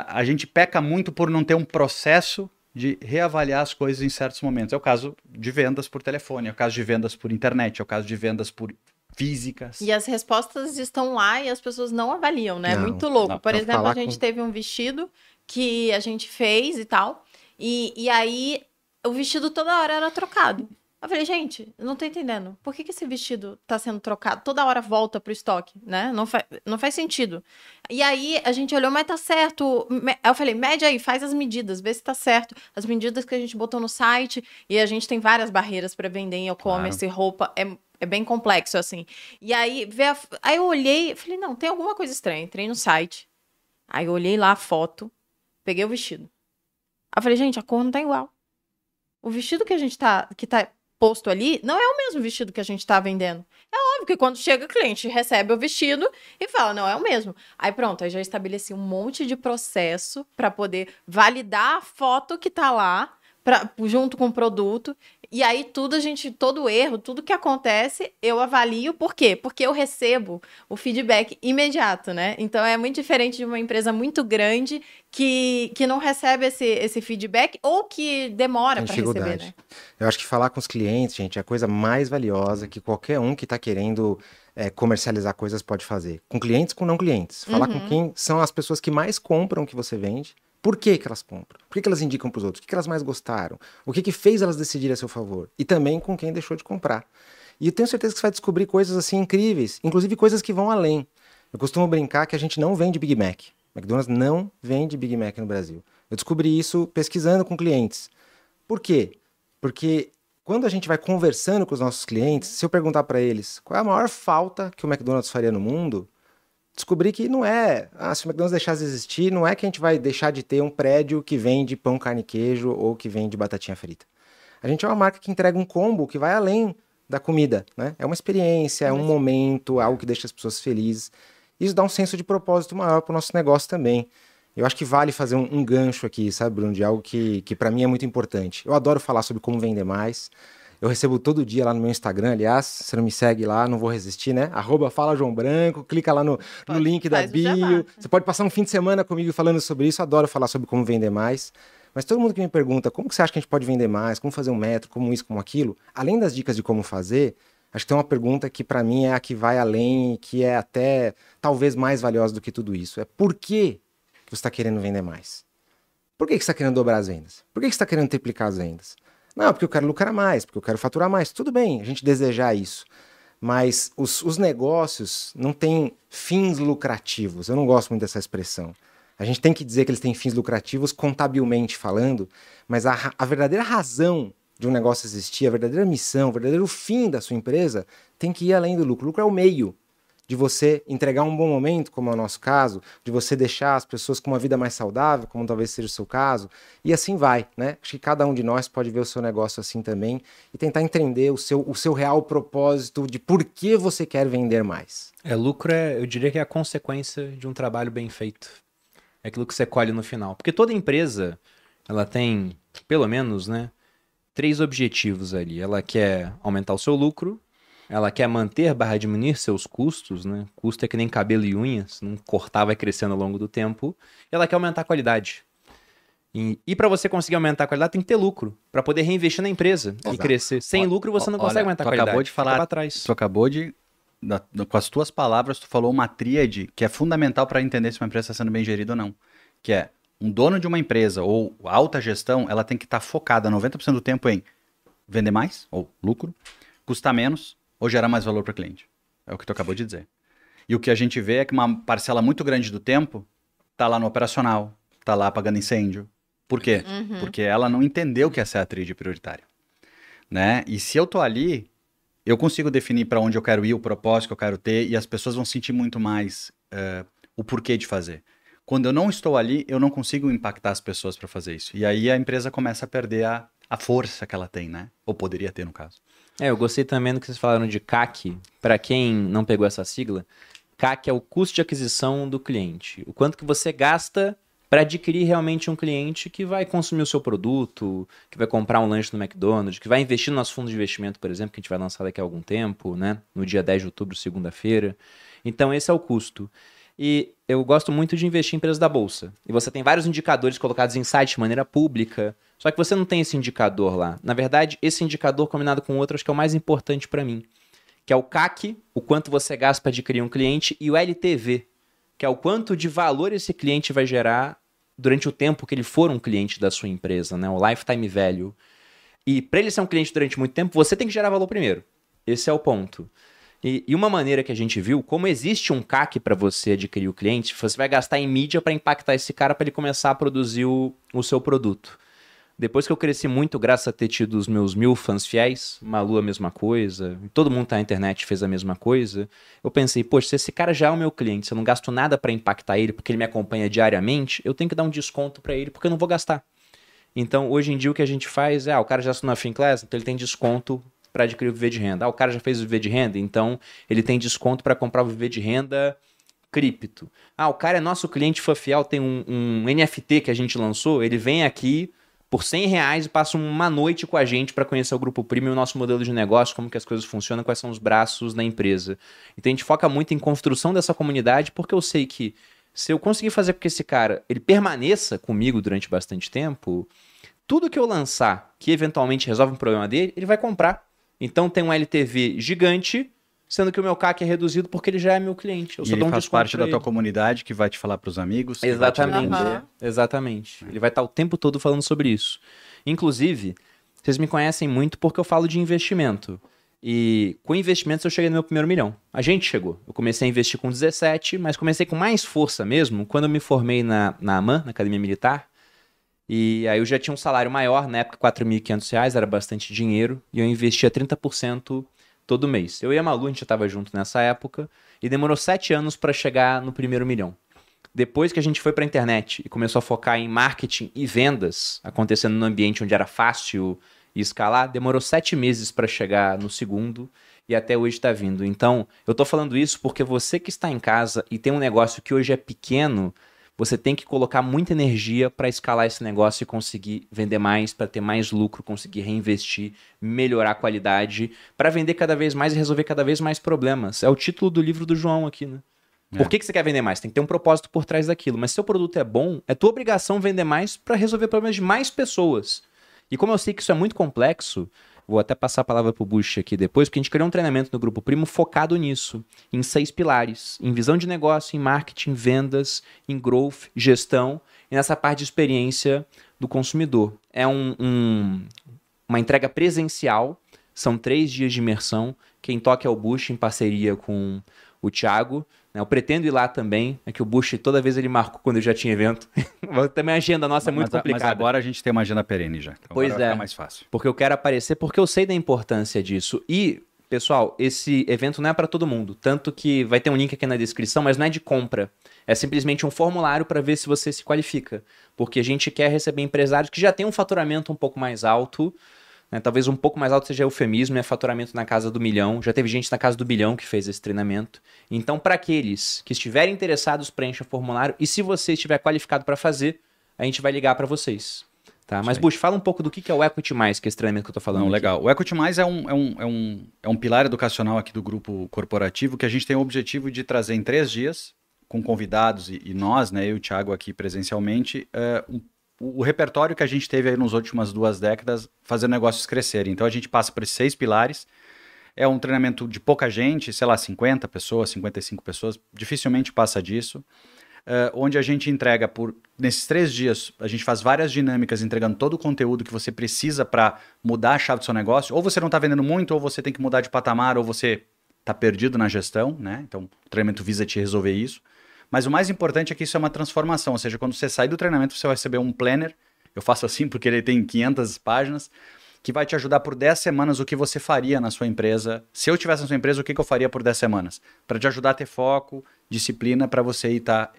a gente peca muito por não ter um processo de reavaliar as coisas em certos momentos. É o caso de vendas por telefone, é o caso de vendas por internet, é o caso de vendas por físicas. E as respostas estão lá e as pessoas não avaliam, né? Não, é muito louco. Não, por exemplo, a gente teve um vestido que a gente fez e tal, e aí o vestido toda hora era trocado. Eu falei, gente, não tô entendendo. Por que que esse vestido tá sendo trocado? Toda hora volta pro estoque, né? Não faz sentido. E aí, a gente olhou, mas tá certo. Eu falei, mede aí, faz as medidas, vê se tá certo. As medidas que a gente botou no site. E a gente tem várias barreiras pra vender em e-commerce, claro. Roupa. É bem complexo, assim. E aí, aí eu olhei, falei, não, tem alguma coisa estranha. Entrei no site. Aí eu olhei lá a foto, peguei o vestido. Aí eu falei, gente, a cor não tá igual. O vestido que a gente tá... posto ali, não é o mesmo vestido que a gente tá vendendo. É óbvio que quando chega o cliente recebe o vestido e fala, não, é o mesmo. Aí pronto, aí já estabeleci um monte de processo para poder validar a foto que tá lá, junto com o produto, e aí tudo todo erro, tudo que acontece, eu avalio. Por quê? Porque eu recebo o feedback imediato, né? Então é muito diferente de uma empresa muito grande que não recebe esse feedback ou que demora para receber, né? Eu acho que falar com os clientes, gente, é a coisa mais valiosa que qualquer um que está querendo comercializar coisas pode fazer. Com clientes, com não clientes. Falar com quem são as pessoas que mais compram o que você vende. Por que que elas compram? Por que que elas indicam para os outros? O que que elas mais gostaram? O que que fez elas decidirem a seu favor? E também com quem deixou de comprar. E eu tenho certeza que você vai descobrir coisas assim incríveis, inclusive coisas que vão além. Eu costumo brincar que a gente não vende Big Mac. McDonald's não vende Big Mac no Brasil. Eu descobri isso pesquisando com clientes. Por quê? Porque quando a gente vai conversando com os nossos clientes, se eu perguntar para eles qual é a maior falta que o McDonald's faria no mundo... Descobri que não é, se o McDonald's deixar de existir, não é que a gente vai deixar de ter um prédio que vende pão, carne e queijo ou que vende batatinha frita. A gente é uma marca que entrega um combo que vai além da comida, né? É uma experiência, é um momento, algo que deixa as pessoas felizes. Isso dá um senso de propósito maior para o nosso negócio também. Eu acho que vale fazer um gancho aqui, sabe, Bruno, de algo que para mim é muito importante. Eu adoro falar sobre como vender mais. Eu recebo todo dia lá no meu Instagram, aliás, se você não me segue lá, não vou resistir, né? @falaJoãoBranco, clica lá no link da bio. Você pode passar um fim de semana comigo falando sobre isso, adoro falar sobre como vender mais. Mas todo mundo que me pergunta, como que você acha que a gente pode vender mais? Como fazer um metro? Como isso, como aquilo? Além das dicas de como fazer, acho que tem uma pergunta que para mim é a que vai além, que é até talvez mais valiosa do que tudo isso. É por que você está querendo vender mais? Por que você está querendo dobrar as vendas? Por que você está querendo triplicar as vendas? Não, porque eu quero lucrar mais, porque eu quero faturar mais. Tudo bem a gente desejar isso. Mas os negócios não têm fins lucrativos. Eu não gosto muito dessa expressão. A gente tem que dizer que eles têm fins lucrativos contabilmente falando, mas a verdadeira razão de um negócio existir, a verdadeira missão, o verdadeiro fim da sua empresa tem que ir além do lucro. O lucro é o meio de você entregar um bom momento, como é o nosso caso, de você deixar as pessoas com uma vida mais saudável, como talvez seja o seu caso, e assim vai, né? Acho que cada um de nós pode ver o seu negócio assim também e tentar entender o seu real propósito de por que você quer vender mais. Lucro eu diria que é a consequência de um trabalho bem feito. É aquilo que você colhe no final. Porque toda empresa, ela tem, pelo menos, né, 3 objetivos ali. Ela quer aumentar o seu lucro, ela quer manter / diminuir seus custos, né? Custo é que nem cabelo e unha, se não cortar vai crescendo ao longo do tempo. Ela quer aumentar a qualidade. E para você conseguir aumentar a qualidade tem que ter lucro, para poder reinvestir na empresa. Exato. E crescer. Sem lucro você não consegue aumentar a qualidade. Acabou de falar, tá trás. Tu acabou de, com as tuas palavras, tu falou uma tríade que é fundamental para entender se uma empresa está sendo bem gerida ou não. Que é, um dono de uma empresa ou alta gestão, ela tem que estar focada 90% do tempo em vender mais, ou lucro, custar menos, ou gerar mais valor para o cliente. É o que tu acabou de dizer. E o que a gente vê é que uma parcela muito grande do tempo está lá no operacional, está lá apagando incêndio. Por quê? Porque ela não entendeu o que é ser a tríade prioritária, né? E se eu tô ali, eu consigo definir para onde eu quero ir, o propósito que eu quero ter, e as pessoas vão sentir muito mais o porquê de fazer. Quando eu não estou ali, eu não consigo impactar as pessoas para fazer isso. E aí a empresa começa a perder a força que ela tem, né? Ou poderia ter, no caso. Eu gostei também do que vocês falaram de CAC. Para quem não pegou essa sigla, CAC é o custo de aquisição do cliente. O quanto que você gasta para adquirir realmente um cliente que vai consumir o seu produto, que vai comprar um lanche no McDonald's, que vai investir no nosso fundo de investimento, por exemplo, que a gente vai lançar daqui a algum tempo, né? No dia 10 de outubro, segunda-feira. Então, esse é o custo. E eu gosto muito de investir em empresas da Bolsa. E você tem vários indicadores colocados em site de maneira pública Só que você não tem esse indicador lá. Na verdade, esse indicador combinado com outros que é o mais importante para mim, que é o CAC, o quanto você gasta para adquirir um cliente, e o LTV, que é o quanto de valor esse cliente vai gerar durante o tempo que ele for um cliente da sua empresa, né? O lifetime value. E para ele ser um cliente durante muito tempo, você tem que gerar valor primeiro. Esse é o ponto. E uma maneira que a gente viu, como existe um CAC para você adquirir o cliente, você vai gastar em mídia para impactar esse cara para ele começar a produzir o seu produto. Depois que eu cresci muito, graças a ter tido os meus 1000 fãs fiéis, Malu a mesma coisa, todo mundo tá na internet fez a mesma coisa, eu pensei, poxa, se esse cara já é o meu cliente, se eu não gasto nada para impactar ele porque ele me acompanha diariamente, eu tenho que dar um desconto para ele porque eu não vou gastar. Então, hoje em dia, o que a gente faz é, o cara já assinou a Finclass, então ele tem desconto para adquirir o Viver de Renda. O cara já fez o Viver de Renda, então ele tem desconto para comprar o Viver de Renda cripto. O cara é nosso cliente fã fiel, tem um NFT que a gente lançou, ele vem aqui por R$100 e passa uma noite com a gente para conhecer o Grupo Primo e o nosso modelo de negócio, como que as coisas funcionam, quais são os braços da empresa. Então a gente foca muito em construção dessa comunidade, porque eu sei que se eu conseguir fazer com que esse cara ele permaneça comigo durante bastante tempo, tudo que eu lançar que eventualmente resolve um problema dele, ele vai comprar. Então tem um LTV gigante, sendo que o meu CAC é reduzido porque ele já é meu cliente. Eu só dou um desconto. Ele faz parte da tua comunidade que vai te falar para os amigos. Exatamente. Exatamente. Ele vai estar o tempo todo falando sobre isso. Inclusive, vocês me conhecem muito porque eu falo de investimento. E com investimentos eu cheguei no meu primeiro milhão. A gente chegou. Eu comecei a investir com 17, mas comecei com mais força mesmo quando eu me formei na AMAN, na Academia Militar. E aí eu já tinha um salário maior, na época R$4.500, era bastante dinheiro. E eu investia 30% todo mês. Eu e a Malu, a gente já estava junto nessa época, e demorou 7 anos para chegar no primeiro milhão. Depois que a gente foi para a internet e começou a focar em marketing e vendas, acontecendo num ambiente onde era fácil escalar, demorou 7 meses para chegar no segundo, e até hoje está vindo. Então, eu estou falando isso porque você que está em casa e tem um negócio que hoje é pequeno, você tem que colocar muita energia para escalar esse negócio e conseguir vender mais, para ter mais lucro, conseguir reinvestir, melhorar a qualidade, para vender cada vez mais e resolver cada vez mais problemas. É o título do livro do João aqui, né? É. Por que você quer vender mais? Tem que ter um propósito por trás daquilo. Mas se seu produto é bom, é tua obrigação vender mais para resolver problemas de mais pessoas. E como eu sei que isso é muito complexo, vou até passar a palavra para o Bush aqui depois, porque a gente criou um treinamento no Grupo Primo focado nisso, em 6 pilares, em visão de negócio, em marketing, vendas, em growth, gestão e nessa parte de experiência do consumidor. É uma entrega presencial, são 3 dias de imersão, quem toca é o Bush em parceria com o Thiago. Eu pretendo ir lá também, é que o Bush toda vez ele marcou quando eu já tinha evento. Também a agenda nossa é muito complicada. Mas agora a gente tem uma agenda perene já. Então pois é, mais fácil. Porque eu quero aparecer, porque eu sei da importância disso. E, pessoal, esse evento não é para todo mundo. Tanto que vai ter um link aqui na descrição, mas não é de compra. É simplesmente um formulário para ver se você se qualifica. Porque a gente quer receber empresários que já têm um faturamento um pouco mais alto. Talvez um pouco mais alto seja eufemismo, é faturamento na casa do milhão. Já teve gente na casa do bilhão que fez esse treinamento. Então, para aqueles que estiverem interessados, preencha o formulário. E se você estiver qualificado para fazer, a gente vai ligar para vocês. Tá? Mas, Bush, fala um pouco do que é o Equity Mais, que é esse treinamento que eu estou falando. Não, legal. O Equity Mais é um pilar educacional aqui do grupo corporativo que a gente tem o objetivo de trazer em 3 dias, com convidados e nós, né, eu e o Thiago aqui presencialmente, o repertório que a gente teve aí nas últimas 2 décadas fazendo negócios crescerem. Então, a gente passa por esses 6 pilares. É um treinamento de pouca gente, sei lá, 50 pessoas, 55 pessoas. Dificilmente passa disso. Onde a gente entrega nesses 3 dias, a gente faz várias dinâmicas entregando todo o conteúdo que você precisa para mudar a chave do seu negócio. Ou você não está vendendo muito, ou você tem que mudar de patamar, ou você está perdido na gestão, né? Então, o treinamento visa te resolver isso. Mas o mais importante é que isso é uma transformação, ou seja, quando você sai do treinamento, você vai receber um planner, eu faço assim porque ele tem 500 páginas, que vai te ajudar por 10 semanas o que você faria na sua empresa. Se eu tivesse na sua empresa, o que eu faria por 10 semanas? Para te ajudar a ter foco, disciplina, para você ir tá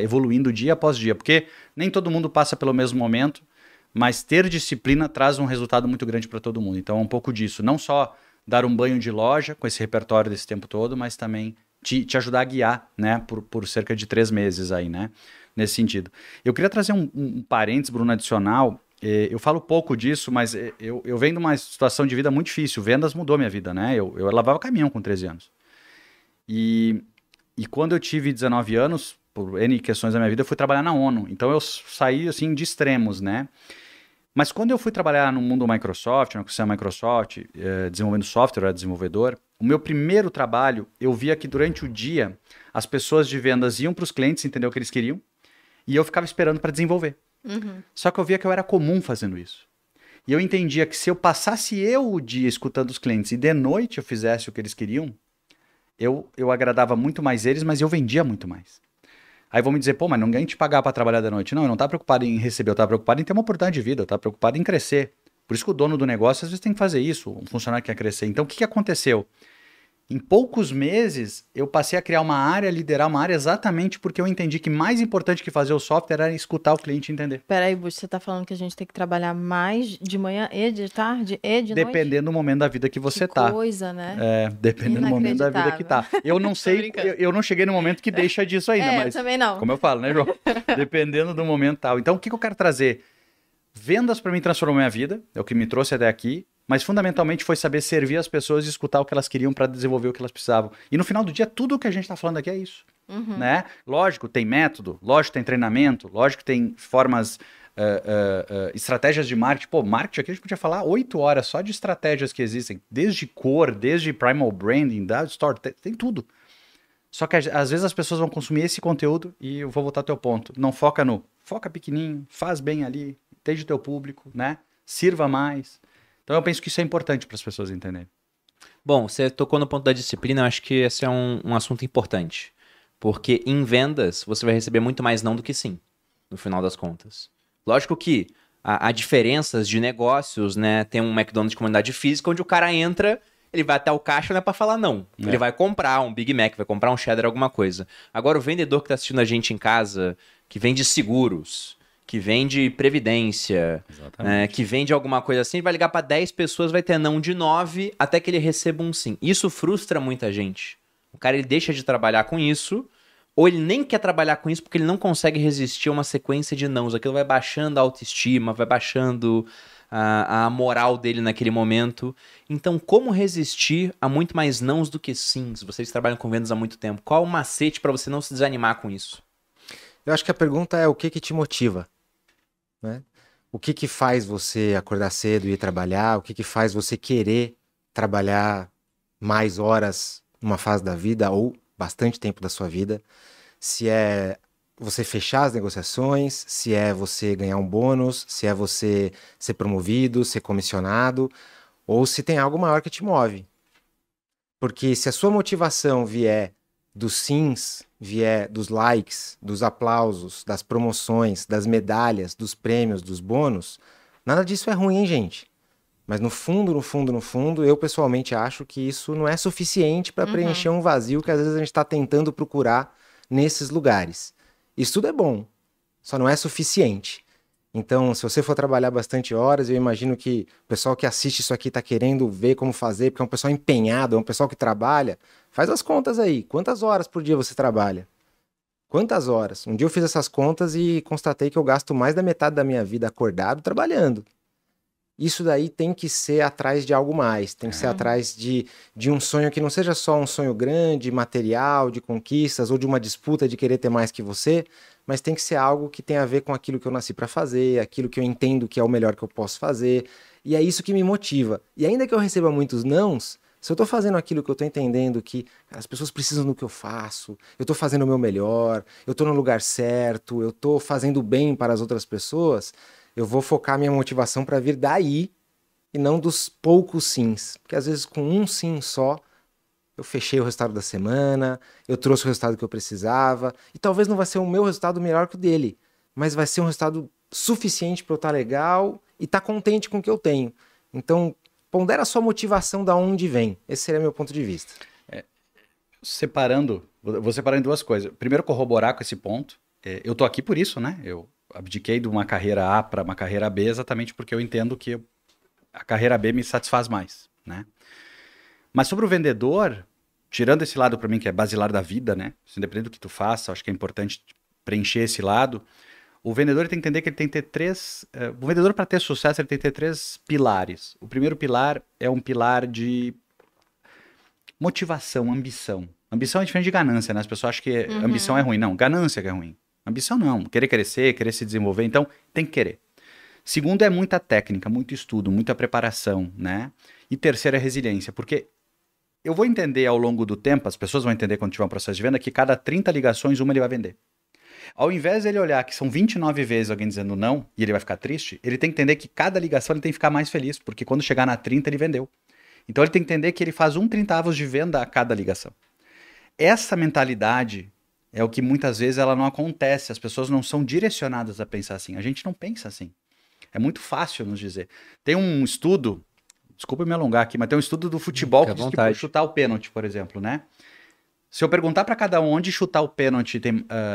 evoluindo dia após dia, porque nem todo mundo passa pelo mesmo momento, mas ter disciplina traz um resultado muito grande para todo mundo. Então é um pouco disso, não só dar um banho de loja com esse repertório desse tempo todo, mas também te ajudar a guiar, né, por cerca de 3 meses aí, né, nesse sentido. Eu queria trazer um parênteses, Bruno, adicional. Eu falo pouco disso, mas eu venho de uma situação de vida muito difícil. Vendas mudou minha vida, né? Eu lavava caminhão com 13 anos. E quando eu tive 19 anos, por N questões da minha vida, eu fui trabalhar na ONU. Então eu saí, assim, de extremos, né? Mas quando eu fui trabalhar no mundo Microsoft, na questão da Microsoft, desenvolvendo software, era desenvolvedor, o meu primeiro trabalho, eu via que durante o dia, as pessoas de vendas iam para os clientes, entender o que eles queriam, e eu ficava esperando para desenvolver. Uhum. Só que eu via que eu era comum fazendo isso. E eu entendia que se eu passasse o dia escutando os clientes e de noite eu fizesse o que eles queriam, eu agradava muito mais eles, mas eu vendia muito mais. Aí vão me dizer, pô, mas não ganha te pagar para trabalhar da noite. Não, eu não estava preocupado em receber, eu estava preocupado em ter uma oportunidade de vida, eu estava preocupado em crescer. Por isso que o dono do negócio às vezes tem que fazer isso, um funcionário que quer crescer. Então, o que aconteceu? Em poucos meses, eu passei a criar uma área, liderar uma área exatamente porque eu entendi que mais importante que fazer o software era escutar o cliente e entender. Peraí, Bush, você está falando que a gente tem que trabalhar mais de manhã e de tarde e de noite? Dependendo do momento da vida que você está. Que coisa, né? É, dependendo do momento da vida que tá. Eu não sei, eu não cheguei no momento que deixa disso ainda, mas... eu também não. Como eu falo, né, João? Dependendo do momento tal. Então, o que eu quero trazer? Vendas para mim transformou minha vida, é o que me trouxe até aqui. Mas fundamentalmente foi saber servir as pessoas e escutar o que elas queriam para desenvolver o que elas precisavam. E no final do dia, tudo o que a gente está falando aqui é isso. Uhum. Né? Lógico, tem método, lógico, tem treinamento, lógico, tem formas, estratégias de marketing. Pô, marketing aqui a gente podia falar 8 horas só de estratégias que existem. Desde cor, desde primal branding, da store, tem tudo. Só que às vezes as pessoas vão consumir esse conteúdo e eu vou voltar ao teu ponto. Não foca no... Foca pequenininho, faz bem ali, entende o teu público, né? Sirva mais... Então eu penso que isso é importante para as pessoas entenderem. Bom, você tocou no ponto da disciplina, eu acho que esse é um assunto importante. Porque em vendas, você vai receber muito mais não do que sim, no final das contas. Lógico que há diferenças de negócios, né? Tem um McDonald's de comunidade física, onde o cara entra, ele vai até o caixa, não é para falar não. É. Ele vai comprar um Big Mac, vai comprar um cheddar, alguma coisa. Agora o vendedor que está assistindo a gente em casa, que vende seguros... que vende previdência, né, que vende alguma coisa assim, vai ligar para 10 pessoas, vai ter não de 9, até que ele receba um sim. Isso frustra muita gente. O cara, ele deixa de trabalhar com isso, ou ele nem quer trabalhar com isso porque ele não consegue resistir a uma sequência de nãos. Aquilo vai baixando a autoestima, vai baixando a moral dele naquele momento. Então, como resistir a muito mais nãos do que sims? Vocês trabalham com vendas há muito tempo. Qual o macete para você não se desanimar com isso? Eu acho que a pergunta é o que te motiva? Né? O que faz você acordar cedo e ir trabalhar? O que faz você querer trabalhar mais horas numa fase da vida ou bastante tempo da sua vida? Se é você fechar as negociações, se é você ganhar um bônus, se é você ser promovido, ser comissionado, ou se tem algo maior que te move. Porque se a sua motivação vier dos sims, vier dos likes, dos aplausos, das promoções, das medalhas, dos prêmios, dos bônus, nada disso é ruim, hein, gente? Mas no fundo, no fundo, no fundo, eu pessoalmente acho que isso não é suficiente para preencher um vazio que às vezes a gente está tentando procurar nesses lugares. Isso tudo é bom, só não é suficiente. Então, se você for trabalhar bastante horas, eu imagino que o pessoal que assiste isso aqui está querendo ver como fazer, porque é um pessoal empenhado, é um pessoal que trabalha. Faz as contas aí. Quantas horas por dia você trabalha? Quantas horas? Um dia eu fiz essas contas e constatei que eu gasto mais da metade da minha vida acordado trabalhando. Isso daí tem que ser atrás de algo mais, tem que ser atrás de um sonho que não seja só um sonho grande, material, de conquistas ou de uma disputa de querer ter mais que você, mas tem que ser algo que tenha a ver com aquilo que eu nasci para fazer, aquilo que eu entendo que é o melhor que eu posso fazer, e é isso que me motiva. E ainda que eu receba muitos nãos, se eu tô fazendo aquilo que eu tô entendendo que as pessoas precisam do que eu faço, eu tô fazendo o meu melhor, eu tô no lugar certo, eu tô fazendo bem para as outras pessoas... Eu vou focar minha motivação para vir daí e não dos poucos sims. Porque às vezes com um sim só, eu fechei o resultado da semana, eu trouxe o resultado que eu precisava. E talvez não vai ser o meu resultado melhor que o dele, mas vai ser um resultado suficiente para eu estar legal e estar contente com o que eu tenho. Então, pondera a sua motivação de onde vem. Esse seria meu ponto de vista. Vou separar em duas coisas. Primeiro, corroborar com esse ponto. Eu tô aqui por isso, né? Eu abdiquei de uma carreira A para uma carreira B exatamente porque eu entendo que a carreira B me satisfaz mais, né? Mas sobre o vendedor, tirando esse lado para mim que é basilar da vida, né? Independente do que tu faça, acho que é importante preencher esse lado. O vendedor tem que entender que ele tem que ter o vendedor, para ter sucesso, ele tem que ter 3 pilares. O primeiro pilar é um pilar de motivação, ambição. Ambição é diferente de ganância, né? As pessoas acham que ambição é ruim. Não, ganância que é ruim. Ambição não, querer crescer, querer se desenvolver, então tem que querer. Segundo é muita técnica, muito estudo, muita preparação, né? E terceiro é resiliência, porque eu vou entender ao longo do tempo, as pessoas vão entender quando tiver um processo de venda, que cada 30 ligações, uma ele vai vender. Ao invés dele olhar que são 29 vezes alguém dizendo não e ele vai ficar triste, ele tem que entender que cada ligação ele tem que ficar mais feliz, porque quando chegar na 30 ele vendeu. Então ele tem que entender que ele faz 1/30 de venda a cada ligação. Essa mentalidade é o que muitas vezes ela não acontece, as pessoas não são direcionadas a pensar assim, a gente não pensa assim. É muito fácil nos dizer. Tem um estudo, desculpa me alongar aqui, mas tem um estudo do futebol que diz que chutar o pênalti, por exemplo, né? Se eu perguntar para cada um onde chutar o pênalti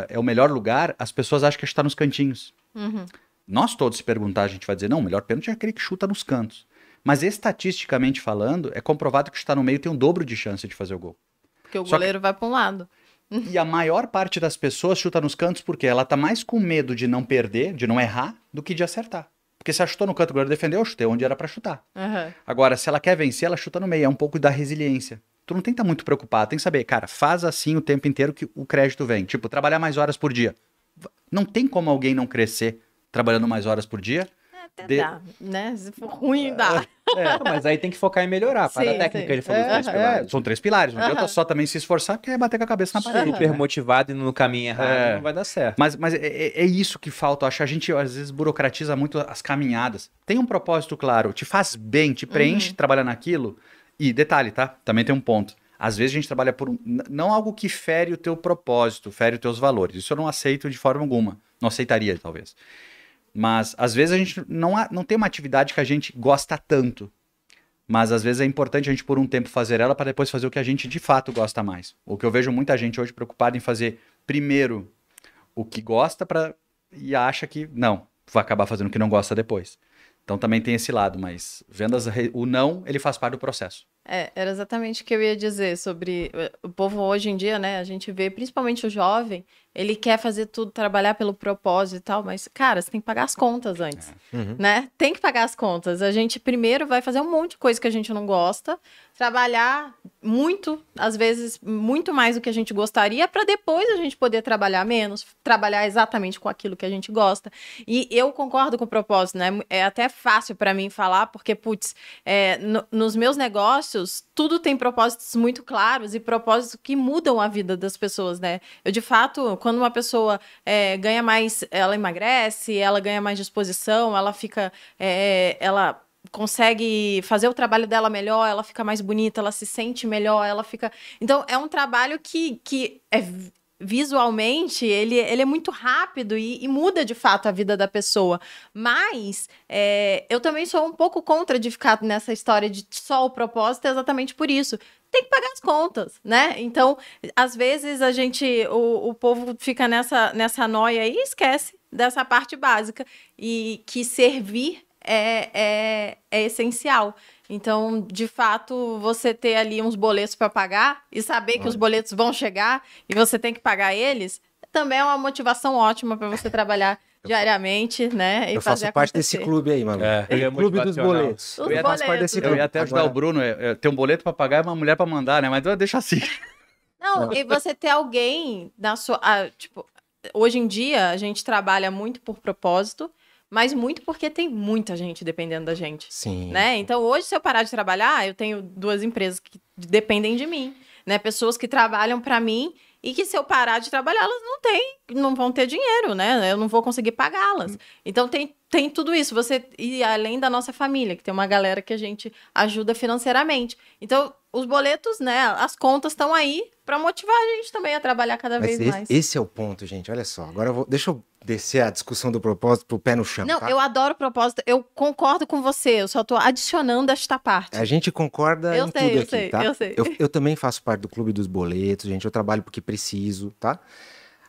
é o melhor lugar, as pessoas acham que é chutar nos cantinhos. Uhum. Nós todos, se perguntar, a gente vai dizer, não, o melhor pênalti é aquele que chuta nos cantos. Mas estatisticamente falando, é comprovado que chutar no meio tem um dobro de chance de fazer o gol. Porque o goleiro vai para um lado. E a maior parte das pessoas chuta nos cantos porque ela tá mais com medo de não perder, de não errar, do que de acertar. Porque se ela chutou no canto, o goleiro defendeu, eu chutei onde era pra chutar. Uhum. Agora, se ela quer vencer, ela chuta no meio. É um pouco da resiliência. Tu não tem que estar muito preocupado, tem que saber, cara, faz assim o tempo inteiro que o crédito vem. Tipo, trabalhar mais horas por dia. Não tem como alguém não crescer trabalhando mais horas por dia. Até dá, né? Se for ruim, dá. Mas aí tem que focar em melhorar. Para a técnica, ele falou três pilares. São três pilares. Não adianta só também se esforçar, porque é bater com a cabeça na parede. Super motivado e no caminho errado não vai dar certo. Mas é isso que falta. Eu acho que a gente, às vezes, burocratiza muito as caminhadas. Tem um propósito claro. Te faz bem, te preenche trabalhar naquilo. E detalhe, tá? Também tem um ponto. Às vezes a gente trabalha por não algo que fere o teu propósito, fere os teus valores. Isso eu não aceito de forma alguma. Não aceitaria, talvez. Mas, às vezes, a gente não tem uma atividade que a gente gosta tanto. Mas, às vezes, é importante a gente, por um tempo, fazer ela para depois fazer o que a gente, de fato, gosta mais. O que eu vejo muita gente hoje preocupada em fazer, primeiro, o que gosta e acha que, não, vai acabar fazendo o que não gosta depois. Então, também tem esse lado, mas vendas, o não, ele faz parte do processo. Era exatamente o que eu ia dizer sobre o povo hoje em dia, né? A gente vê, principalmente o jovem, ele quer fazer tudo, trabalhar pelo propósito e tal, mas, cara, você tem que pagar as contas antes, né? Tem que pagar as contas. A gente primeiro vai fazer um monte de coisa que a gente não gosta, trabalhar muito, às vezes, muito mais do que a gente gostaria, para depois a gente poder trabalhar menos, trabalhar exatamente com aquilo que a gente gosta. E eu concordo com o propósito, né? É até fácil para mim falar, porque, putz, nos meus negócios, tudo tem propósitos muito claros e propósitos que mudam a vida das pessoas, né? Eu, de fato, quando uma pessoa ganha mais, ela emagrece, ela ganha mais disposição, ela fica... ela consegue fazer o trabalho dela melhor, ela fica mais bonita, ela se sente melhor, ela fica... Então, é um trabalho que visualmente, ele é muito rápido e muda, de fato, a vida da pessoa. Mas eu também sou um pouco contra de ficar nessa história de só o propósito, exatamente por isso. Tem que pagar as contas, né? Então, às vezes, a gente... O povo fica nessa noia e esquece dessa parte básica. E que servir é essencial. Então, de fato, você ter ali uns boletos para pagar e saber que os boletos vão chegar e você tem que pagar eles, também é uma motivação ótima para você trabalhar diariamente, né? E eu faço parte desse clube aí, mano. É clube dos boletos. Eu faço parte desse clube. Eu ia até ajudar o Bruno, ter um boleto para pagar e uma mulher para mandar, né? Mas eu deixo assim. Não, e você ter alguém na sua... tipo, hoje em dia, a gente trabalha muito por propósito, mas muito porque tem muita gente dependendo da gente. Sim. Né? Então, hoje, se eu parar de trabalhar, eu tenho duas empresas que dependem de mim, né? Pessoas que trabalham para mim e que, se eu parar de trabalhar, elas não vão ter dinheiro, né? Eu não vou conseguir pagá-las. Então, tem tudo isso. E além da nossa família, que tem uma galera que a gente ajuda financeiramente. Então, os boletos, né? As contas estão aí para motivar a gente também a trabalhar cada vez mais. Esse é o ponto, gente. Olha só. Agora, deixa eu descer a discussão do propósito pro pé no chão. Não, tá? Eu adoro o propósito, eu concordo com você, eu só tô adicionando esta parte. A gente concorda em tudo aqui, tá? Eu sei, eu sei. Eu também faço parte do clube dos boletos, gente, eu trabalho porque preciso, tá?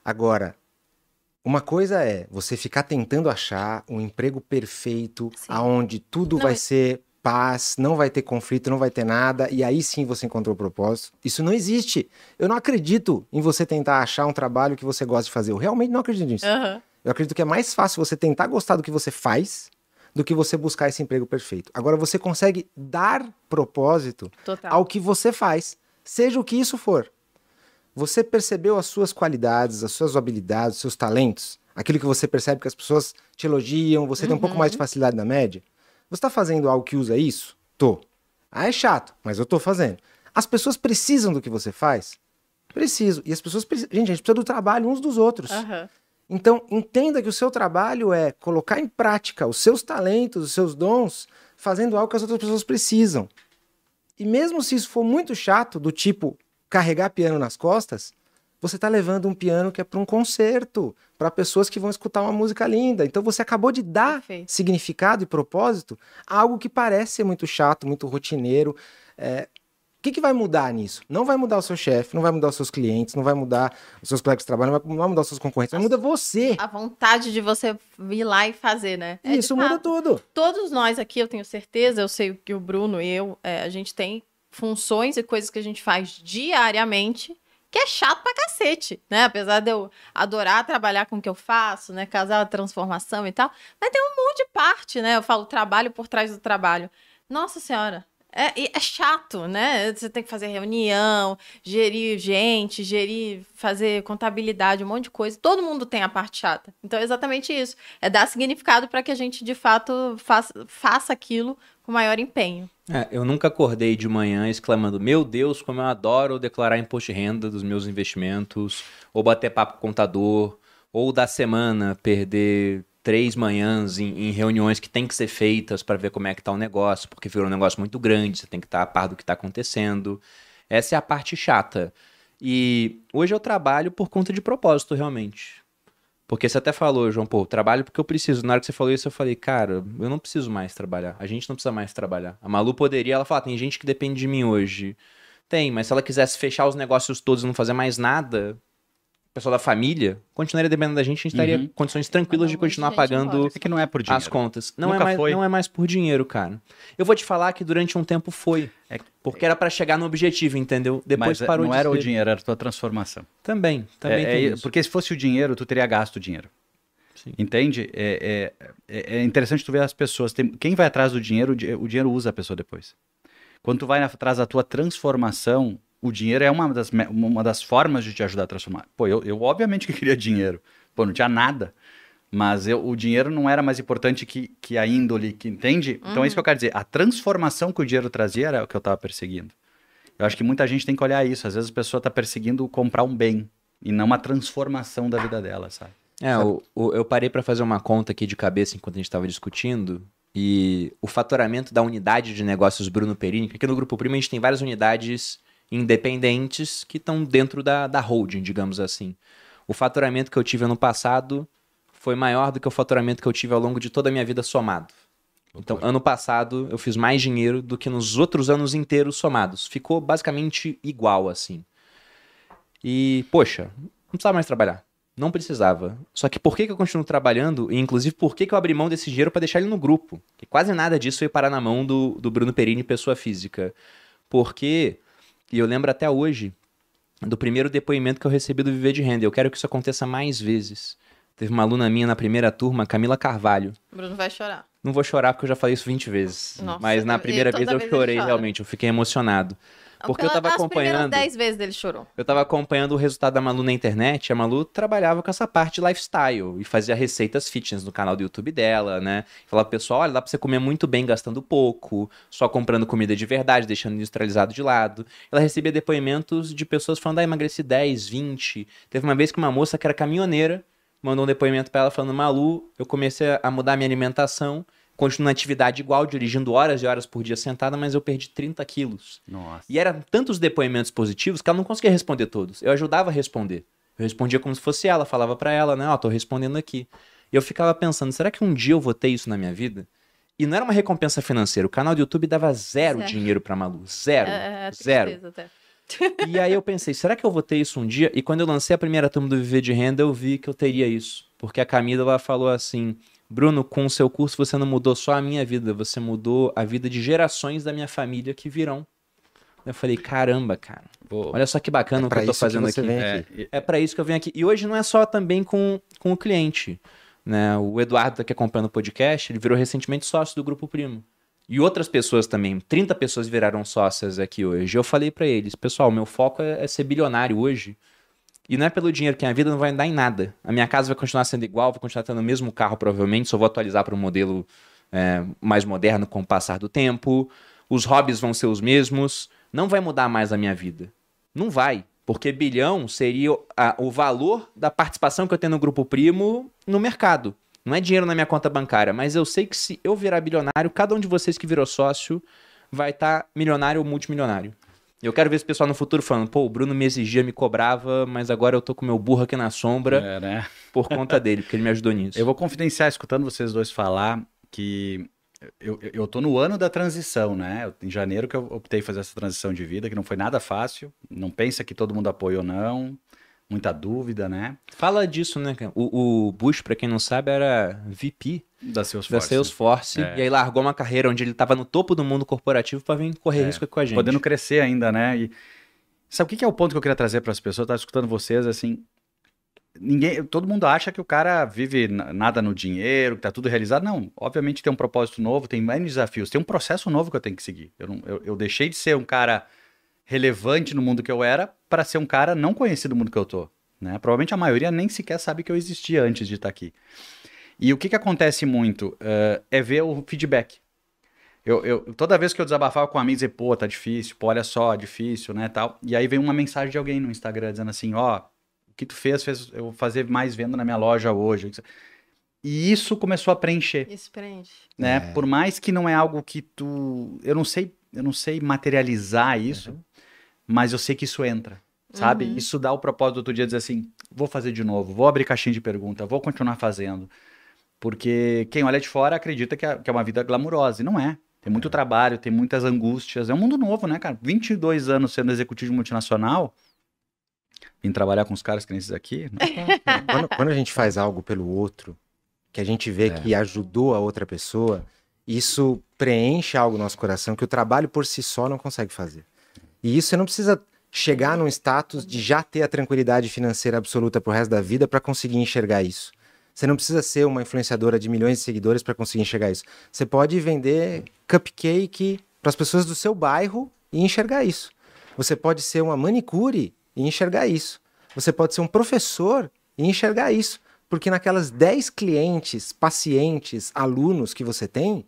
Agora, uma coisa é você ficar tentando achar um emprego perfeito, sim, aonde tudo vai ser paz, não vai ter conflito, não vai ter nada, e aí sim você encontrou o propósito. Isso não existe. Eu não acredito em você tentar achar um trabalho que você gosta de fazer. Eu realmente não acredito nisso. Uhum. Eu acredito que é mais fácil você tentar gostar do que você faz do que você buscar esse emprego perfeito. Agora, você consegue dar propósito, total, ao que você faz, seja o que isso for. Você percebeu as suas qualidades, as suas habilidades, os seus talentos? Aquilo que você percebe que as pessoas te elogiam, você tem um pouco mais de facilidade na média? Você está fazendo algo que usa isso? Tô. Ah, é chato, mas eu tô fazendo. As pessoas precisam do que você faz? Preciso. E as pessoas precisam... Gente, a gente precisa do trabalho uns dos outros. Então, entenda que o seu trabalho é colocar em prática os seus talentos, os seus dons, fazendo algo que as outras pessoas precisam. E mesmo se isso for muito chato, do tipo carregar piano nas costas, você está levando um piano que é para um concerto, para pessoas que vão escutar uma música linda. Então você acabou de dar significado e propósito a algo que parece ser muito chato, muito rotineiro. O que vai mudar nisso? Não vai mudar o seu chefe, não vai mudar os seus clientes, não vai mudar os seus colegas de trabalho, não vai mudar os seus concorrentes, mas muda você. A vontade de você ir lá e fazer, né? Isso muda tudo. Todos nós aqui, eu tenho certeza, eu sei que o Bruno e eu, a gente tem funções e coisas que a gente faz diariamente, que é chato pra cacete, né? Apesar de eu adorar trabalhar com o que eu faço, né? Casar a transformação e tal, mas tem um monte de parte, né? Eu falo trabalho por trás do trabalho. Nossa Senhora, é chato, né? Você tem que fazer reunião, gerir gente, fazer contabilidade, um monte de coisa. Todo mundo tem a parte chata. Então é exatamente isso. É dar significado para que a gente, de fato, faça aquilo com maior empenho. Eu nunca acordei de manhã exclamando, meu Deus, como eu adoro declarar imposto de renda dos meus investimentos, ou bater papo com o contador, ou da semana perder 3 manhãs em reuniões que tem que ser feitas para ver como é que tá o negócio, porque virou um negócio muito grande, você tem que estar a par do que está acontecendo. Essa é a parte chata. E hoje eu trabalho por conta de propósito, realmente. Porque você até falou, João, pô, trabalho porque eu preciso. Na hora que você falou isso, eu falei, cara, eu não preciso mais trabalhar. A gente não precisa mais trabalhar. A Malu poderia, ela fala, tem gente que depende de mim hoje. Tem, mas se ela quisesse fechar os negócios todos e não fazer mais nada... O pessoal da família continuaria dependendo da gente, a gente estaria condições tranquilas de continuar pagando as contas. Não é mais por dinheiro, cara. Eu vou te falar que durante um tempo foi. Porque era para chegar no objetivo, entendeu? Depois mas parou de ser. Não era o dinheiro, era a tua transformação. Também tem isso. Porque se fosse o dinheiro, tu teria gasto o dinheiro. Sim. Entende? É interessante tu ver as pessoas. Quem vai atrás do dinheiro, o dinheiro usa a pessoa depois. Quando tu vai atrás da tua transformação, o dinheiro é uma das formas de te ajudar a transformar. Pô, eu obviamente que queria dinheiro. Pô, não tinha nada. Mas o dinheiro não era mais importante que a índole, que entende? Então é isso que eu quero dizer. A transformação que o dinheiro trazia era o que eu estava perseguindo. Eu acho que muita gente tem que olhar isso. Às vezes a pessoa está perseguindo comprar um bem e não uma transformação da vida dela, sabe? Eu parei para fazer uma conta aqui de cabeça enquanto a gente estava discutindo. E o faturamento da unidade de negócios Bruno Perini, que aqui no Grupo Primo a gente tem várias unidades... independentes que estão dentro da holding, digamos assim. O faturamento que eu tive ano passado foi maior do que o faturamento que eu tive ao longo de toda a minha vida somado. Então, ano passado, eu fiz mais dinheiro do que nos outros anos inteiros somados. Ficou basicamente igual, assim. E, poxa, não precisava mais trabalhar. Não precisava. Só que por que eu continuo trabalhando? E, inclusive, por que eu abri mão desse dinheiro para deixar ele no grupo? Porque quase nada disso foi parar na mão do Bruno Perini, pessoa física. Porque... E eu lembro até hoje do primeiro depoimento que eu recebi do Viver de Renda. Eu quero que isso aconteça mais vezes. Teve uma aluna minha na primeira turma, Camila Carvalho. Bruno vai chorar. Não vou chorar porque eu já falei isso 20 vezes. Nossa, mas na primeira vez eu chorei, realmente. Eu fiquei emocionado. Porque eu tava acompanhando... 10 vezes ele chorou. Eu tava acompanhando o resultado da Malu na internet. A Malu trabalhava com essa parte de lifestyle e fazia receitas fitness no canal do YouTube dela, né? Falava pro pessoal, olha, dá pra você comer muito bem gastando pouco, só comprando comida de verdade, deixando industrializado de lado. Ela recebia depoimentos de pessoas falando, emagreci 10, 20. Teve uma vez que uma moça que era caminhoneira mandou um depoimento pra ela falando, Malu, eu comecei a mudar minha alimentação. Continuo na atividade igual, dirigindo horas e horas por dia sentada, mas eu perdi 30 quilos. Nossa. E eram tantos depoimentos positivos que ela não conseguia responder todos. Eu ajudava a responder. Eu respondia como se fosse ela, falava pra ela, né? Ó, tô respondendo aqui. E eu ficava pensando, será que um dia eu vou ter isso na minha vida? E não era uma recompensa financeira. O canal do YouTube dava zero dinheiro pra Malu. Zero. Zero. Até. E aí eu pensei, será que eu vou ter isso um dia? E quando eu lancei a primeira turma do Viver de Renda, eu vi que eu teria isso. Porque a Camila, ela falou assim... Bruno, com o seu curso você não mudou só a minha vida, você mudou a vida de gerações da minha família que virão. Eu falei, caramba, cara. Pô, olha só que bacana o que eu tô fazendo aqui. É pra isso que eu venho aqui. E hoje não é só também com o cliente, né? O Eduardo, que acompanha o podcast, ele virou recentemente sócio do Grupo Primo. E outras pessoas também, 30 pessoas viraram sócias aqui hoje. Eu falei pra eles, pessoal, meu foco é ser bilionário hoje. E não é pelo dinheiro, que a vida não vai dar em nada. A minha casa vai continuar sendo igual, vou continuar tendo o mesmo carro provavelmente, só vou atualizar para um modelo mais moderno com o passar do tempo. Os hobbies vão ser os mesmos. Não vai mudar mais a minha vida. Não vai. Porque bilhão seria o valor da participação que eu tenho no Grupo Primo no mercado. Não é dinheiro na minha conta bancária, mas eu sei que se eu virar bilionário, cada um de vocês que virou sócio vai estar milionário ou multimilionário. Eu quero ver esse pessoal no futuro falando, pô, o Bruno me exigia, me cobrava, mas agora eu tô com meu burro aqui na sombra por conta dele, porque ele me ajudou nisso. Eu vou confidenciar, escutando vocês dois falar, que eu tô no ano da transição, né? Em janeiro que eu optei fazer essa transição de vida, que não foi nada fácil. Não pensa que todo mundo apoia ou não. Muita dúvida, né? Fala disso, né? O Bush, pra quem não sabe, era VP da Salesforce. E aí largou uma carreira onde ele tava no topo do mundo corporativo pra vir correr risco com a gente. Podendo crescer ainda, né? E sabe o que é o ponto que eu queria trazer pras pessoas? Eu tava escutando vocês, assim... todo mundo acha que o cara vive nada no dinheiro, que tá tudo realizado. Não, obviamente tem um propósito novo, tem mais desafios, tem um processo novo que eu tenho que seguir. Eu deixei de ser um cara relevante no mundo que eu era para ser um cara não conhecido no mundo que eu tô, né? Provavelmente a maioria nem sequer sabe que eu existia antes de estar aqui. E o que acontece muito é ver o feedback. Toda vez que eu desabafava com um amigo, dizer, pô, tá difícil, pô, olha só, difícil, né, tal. E aí vem uma mensagem de alguém no Instagram dizendo assim, ó... O que tu fez eu fazer mais venda na minha loja hoje. E isso começou a preencher. Isso preenche. Né? Por mais que não é algo que tu... Eu não sei materializar isso, mas eu sei que isso entra, sabe? Uhum. Isso dá o propósito do outro dia dizer assim, vou fazer de novo, vou abrir caixinha de pergunta, vou continuar fazendo. Porque quem olha de fora acredita que é uma vida glamurosa, e não é. Tem muito trabalho, tem muitas angústias. É um mundo novo, né, cara? 22 anos sendo executivo de multinacional... Em trabalhar com os caras que nem esses aqui. Quando a gente faz algo pelo outro, que a gente vê que ajudou a outra pessoa, isso preenche algo no nosso coração que o trabalho por si só não consegue fazer. E isso você não precisa chegar num status de já ter a tranquilidade financeira absoluta pro resto da vida para conseguir enxergar isso. Você não precisa ser uma influenciadora de milhões de seguidores para conseguir enxergar isso. Você pode vender cupcake para as pessoas do seu bairro e enxergar isso. Você pode ser uma manicure e enxergar isso. Você pode ser um professor e enxergar isso. Porque naquelas 10 clientes, pacientes, alunos que você tem,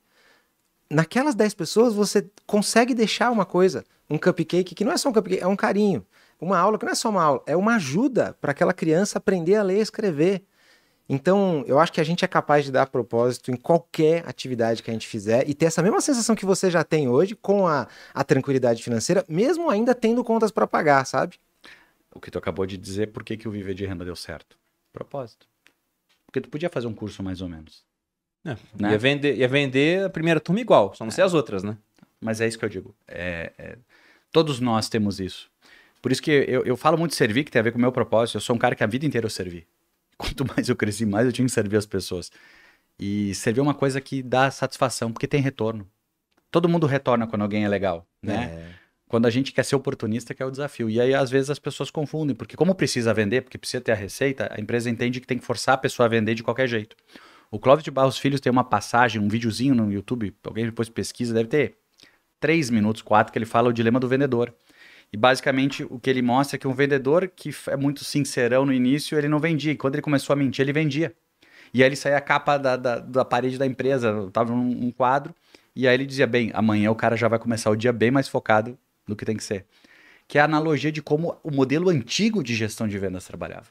naquelas 10 pessoas você consegue deixar uma coisa, um cupcake que não é só um cupcake, é um carinho. Uma aula que não é só uma aula, é uma ajuda para aquela criança aprender a ler e escrever. Então, eu acho que a gente é capaz de dar propósito em qualquer atividade que a gente fizer e ter essa mesma sensação que você já tem hoje com a tranquilidade financeira, mesmo ainda tendo contas para pagar, sabe? O que tu acabou de dizer, por que o viver de renda deu certo? Propósito. Porque tu podia fazer um curso mais ou menos. Né? Ia vender a primeira turma igual, só não sei as outras, né? Mas é isso que eu digo. Todos nós temos isso. Por isso que eu falo muito de servir, que tem a ver com o meu propósito. Eu sou um cara que a vida inteira eu servi. Quanto mais eu cresci, mais eu tinha que servir as pessoas. E servir é uma coisa que dá satisfação, porque tem retorno. Todo mundo retorna quando alguém é legal, né? Quando a gente quer ser oportunista, que é o desafio. E aí, às vezes, as pessoas confundem. Porque como precisa vender, porque precisa ter a receita, a empresa entende que tem que forçar a pessoa a vender de qualquer jeito. O Clóvis de Barros Filhos tem uma passagem, um videozinho no YouTube, alguém depois pesquisa, deve ter 3 minutos, 4, que ele fala o dilema do vendedor. E, basicamente, o que ele mostra é que um vendedor que é muito sincerão no início, ele não vendia. E quando ele começou a mentir, ele vendia. E aí ele saía a capa da parede da empresa, tava num quadro, e aí ele dizia, bem, amanhã o cara já vai começar o dia bem mais focado do que tem que ser, que é a analogia de como o modelo antigo de gestão de vendas trabalhava.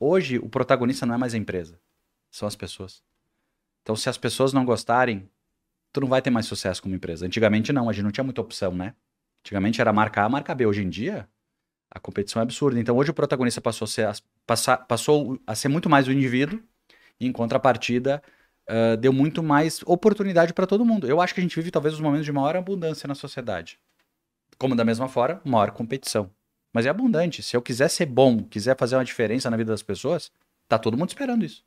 Hoje, o protagonista não é mais a empresa, são as pessoas. Então, se as pessoas não gostarem, tu não vai ter mais sucesso como empresa. Antigamente não, a gente não tinha muita opção, né? Antigamente era marca A, marca B. Hoje em dia, a competição é absurda. Então, hoje o protagonista passou a ser muito mais o indivíduo e, em contrapartida, deu muito mais oportunidade para todo mundo. Eu acho que a gente vive, talvez, os momentos de maior abundância na sociedade. Como da mesma forma, maior competição. Mas é abundante. Se eu quiser ser bom, quiser fazer uma diferença na vida das pessoas, tá todo mundo esperando isso.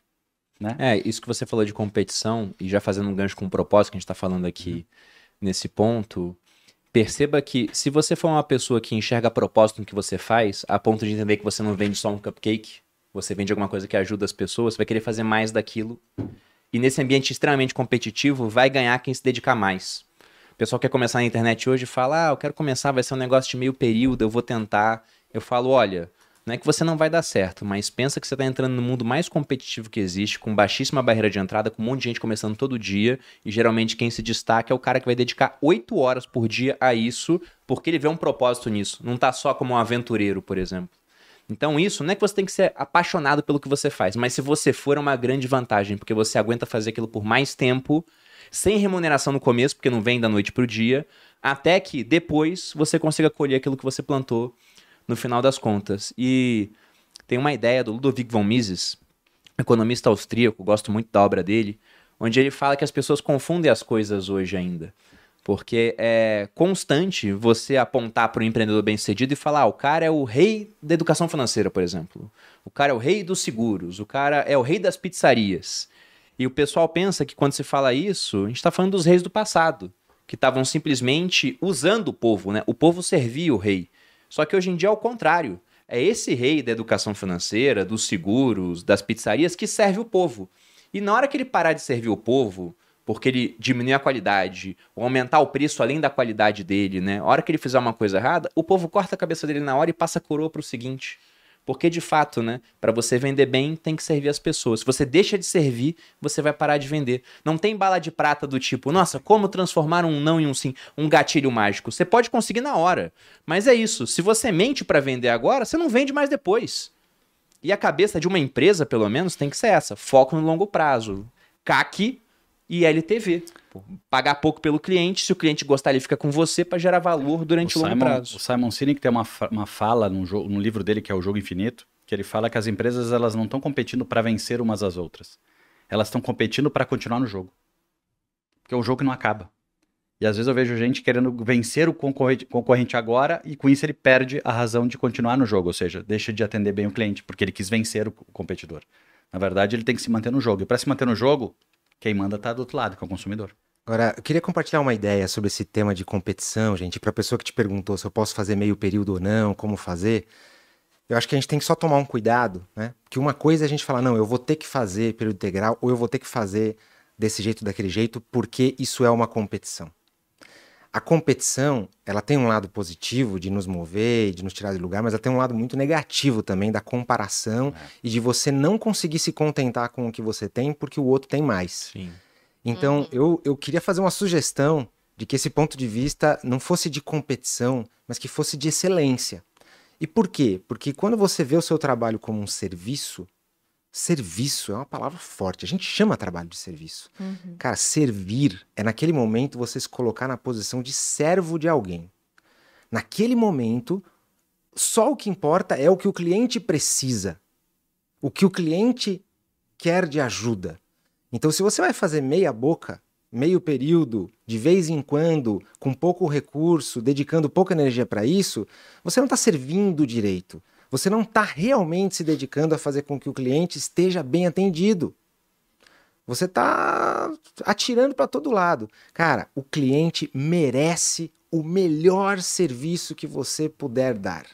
Né? Isso que você falou de competição, e já fazendo um gancho com o propósito que a gente tá falando aqui nesse ponto, perceba que se você for uma pessoa que enxerga propósito no que você faz, a ponto de entender que você não vende só um cupcake, você vende alguma coisa que ajuda as pessoas, você vai querer fazer mais daquilo. E nesse ambiente extremamente competitivo, vai ganhar quem se dedicar mais. O pessoal quer começar na internet hoje e fala, ah, eu quero começar, vai ser um negócio de meio período, eu vou tentar. Eu falo, olha, não é que você não vai dar certo, mas pensa que você está entrando no mundo mais competitivo que existe, com baixíssima barreira de entrada, com um monte de gente começando todo dia, e geralmente quem se destaca é o cara que vai dedicar 8 horas por dia a isso, porque ele vê um propósito nisso, não está só como um aventureiro, por exemplo. Então isso, não é que você tem que ser apaixonado pelo que você faz, mas se você for é uma grande vantagem, porque você aguenta fazer aquilo por mais tempo, sem remuneração no começo, porque não vem da noite para o dia, até que depois você consiga colher aquilo que você plantou no final das contas. E tem uma ideia do Ludovic von Mises, economista austríaco, gosto muito da obra dele, onde ele fala que as pessoas confundem as coisas hoje ainda. Porque é constante você apontar para um empreendedor bem-sucedido e falar, ah, o cara é o rei da educação financeira, por exemplo. O cara é o rei dos seguros, o cara é o rei das pizzarias. E o pessoal pensa que quando se fala isso, a gente está falando dos reis do passado, que estavam simplesmente usando o povo, né? O povo servia o rei. Só que hoje em dia é o contrário. É esse rei da educação financeira, dos seguros, das pizzarias, que serve o povo. E na hora que ele parar de servir o povo, porque ele diminui a qualidade, ou aumentar o preço além da qualidade dele, né? A hora que ele fizer uma coisa errada, o povo corta a cabeça dele na hora e passa a coroa para o seguinte. Porque, de fato, né? Para você vender bem, tem que servir as pessoas. Se você deixa de servir, você vai parar de vender. Não tem bala de prata do tipo, nossa, como transformar um não em um sim, um gatilho mágico. Você pode conseguir na hora. Mas é isso. Se você mente para vender agora, você não vende mais depois. E a cabeça de uma empresa, pelo menos, tem que ser essa. Foco no longo prazo. CAC e LTV. Pagar pouco pelo cliente, se o cliente gostar, ele fica com você para gerar valor durante o longo prazo. O Simon Sinek tem uma fala num livro dele, que é O Jogo Infinito, que ele fala que as empresas elas não estão competindo para vencer umas às outras. Elas estão competindo para continuar no jogo. Porque é um jogo que não acaba. E às vezes eu vejo gente querendo vencer o concorrente agora e com isso ele perde a razão de continuar no jogo, ou seja, deixa de atender bem o cliente, porque ele quis vencer o competidor. Na verdade, ele tem que se manter no jogo. E para se manter no jogo, quem manda tá do outro lado, que é o consumidor. Agora, eu queria compartilhar uma ideia sobre esse tema de competição, gente. Para a pessoa que te perguntou se eu posso fazer meio período ou não, como fazer, eu acho que a gente tem que só tomar um cuidado, né? Porque uma coisa é a gente falar, não, eu vou ter que fazer período integral ou eu vou ter que fazer desse jeito, daquele jeito, porque isso é uma competição. A competição, ela tem um lado positivo de nos mover, de nos tirar de lugar, mas ela tem um lado muito negativo também da comparação e de você não conseguir se contentar com o que você tem porque o outro tem mais. Sim. Então, eu queria fazer uma sugestão de que esse ponto de vista não fosse de competição, mas que fosse de excelência. E por quê? Porque quando você vê o seu trabalho como um serviço, serviço é uma palavra forte. A gente chama trabalho de serviço. Uhum. Cara, servir é naquele momento você se colocar na posição de servo de alguém. Naquele momento, só o que importa é o que o cliente precisa. O que o cliente quer de ajuda. Então, se você vai fazer meia boca, meio período, de vez em quando, com pouco recurso, dedicando pouca energia para isso, você não está servindo direito. Você não está realmente se dedicando a fazer com que o cliente esteja bem atendido. Você está atirando para todo lado. Cara, o cliente merece o melhor serviço que você puder dar.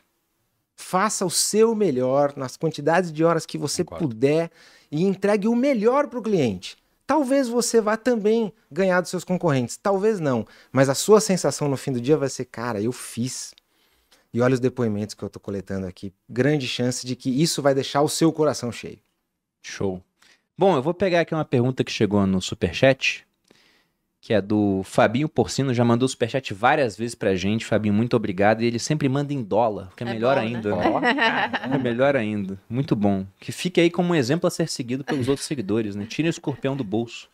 Faça o seu melhor nas quantidades de horas que você puder e entregue o melhor para o cliente. Talvez você vá também ganhar dos seus concorrentes. Talvez não. Mas a sua sensação no fim do dia vai ser, cara, eu fiz. E olha os depoimentos que eu estou coletando aqui. Grande chance de que isso vai deixar o seu coração cheio. Show. Bom, eu vou pegar aqui uma pergunta que chegou no Superchat, que é do Fabinho Porcino. Já mandou o Superchat várias vezes pra gente. Fabinho, muito obrigado. E ele sempre manda em dólar, que é melhor bom, ainda. Né? É melhor ainda. Muito bom. Que fique aí como um exemplo a ser seguido pelos outros seguidores, né? Tire o escorpião do bolso.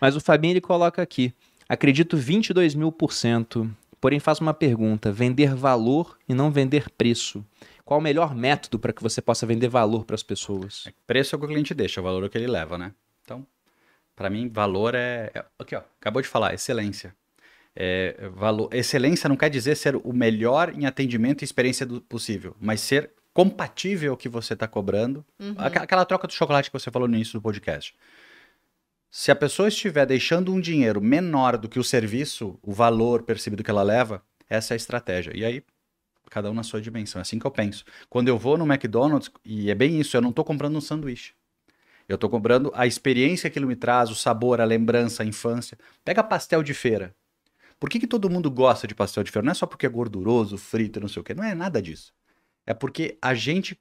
Mas o Fabinho, ele coloca aqui. Acredito 22.000%. Porém, faço uma pergunta. Vender valor e não vender preço. Qual o melhor método para que você possa vender valor para as pessoas? Preço é o que o cliente deixa, o valor é o que ele leva, né? Então, para mim, valor é... Aqui, ó, acabou de falar, excelência. Excelência não quer dizer ser o melhor em atendimento e experiência possível, mas ser compatível ao que você está cobrando. Uhum. Aquela troca do chocolate que você falou no início do podcast. Se a pessoa estiver deixando um dinheiro menor do que o serviço, o valor percebido que ela leva, essa é a estratégia. E aí, cada um na sua dimensão. É assim que eu penso. Quando eu vou no McDonald's, e é bem isso, eu não estou comprando um sanduíche. Eu estou comprando a experiência que ele me traz, o sabor, a lembrança, a infância. Pega pastel de feira. Por que todo mundo gosta de pastel de ferro? Não é só porque é gorduroso, frito, não sei o quê. Não é nada disso. É porque a gente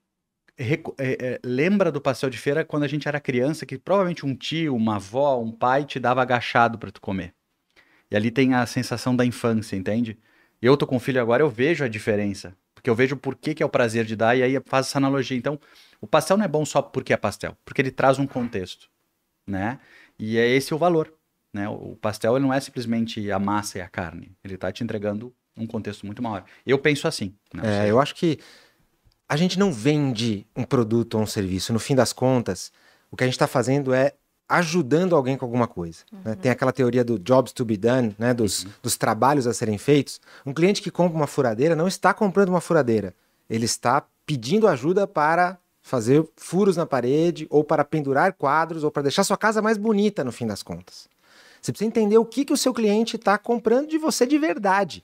lembra do pastel de feira quando a gente era criança, que provavelmente um tio, uma avó, um pai te dava agachado pra tu comer. E ali tem a sensação da infância, entende? Eu tô com um filho agora, eu vejo a diferença. Porque eu vejo por que é o prazer de dar, e aí faz essa analogia. Então, o pastel não é bom só porque é pastel, porque ele traz um contexto, né? E é esse o valor, né? O pastel, ele não é simplesmente a massa e a carne. Ele tá te entregando um contexto muito maior. Eu penso assim. Né? Eu acho que a gente não vende um produto ou um serviço. No fim das contas, o que a gente tá fazendo é ajudando alguém com alguma coisa. Uhum. Né? Tem aquela teoria do jobs to be done, né? Dos trabalhos a serem feitos. Um cliente que compra uma furadeira não está comprando uma furadeira. Ele está pedindo ajuda para fazer furos na parede, ou para pendurar quadros, ou para deixar sua casa mais bonita, no fim das contas. Você precisa entender o que o seu cliente está comprando de você de verdade.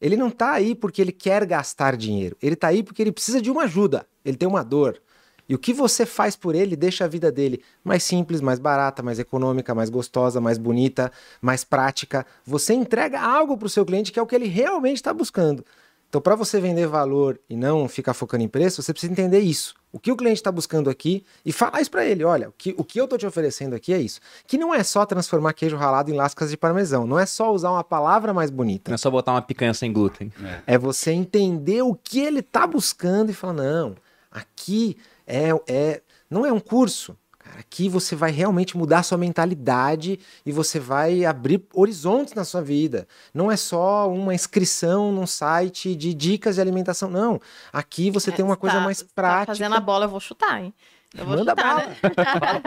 Ele não está aí porque ele quer gastar dinheiro. Ele está aí porque ele precisa de uma ajuda. Ele tem uma dor. E o que você faz por ele deixa a vida dele mais simples, mais barata, mais econômica, mais gostosa, mais bonita, mais prática. Você entrega algo para o seu cliente que é o que ele realmente está buscando. Então, para você vender valor e não ficar focando em preço, você precisa entender isso. O que o cliente está buscando aqui e falar isso para ele. Olha, o que eu estou te oferecendo aqui é isso. Que não é só transformar queijo ralado em lascas de parmesão. Não é só usar uma palavra mais bonita. Não é só botar uma picanha sem glúten. É você entender o que ele está buscando e falar, não, aqui... não é um curso, cara. Aqui você vai realmente mudar sua mentalidade e você vai abrir horizontes na sua vida. Não é só uma inscrição num site de dicas de alimentação, não. Aqui você tem uma coisa mais prática. Tá fazendo a bola, eu vou chutar, hein? Eu vou Manda chutar,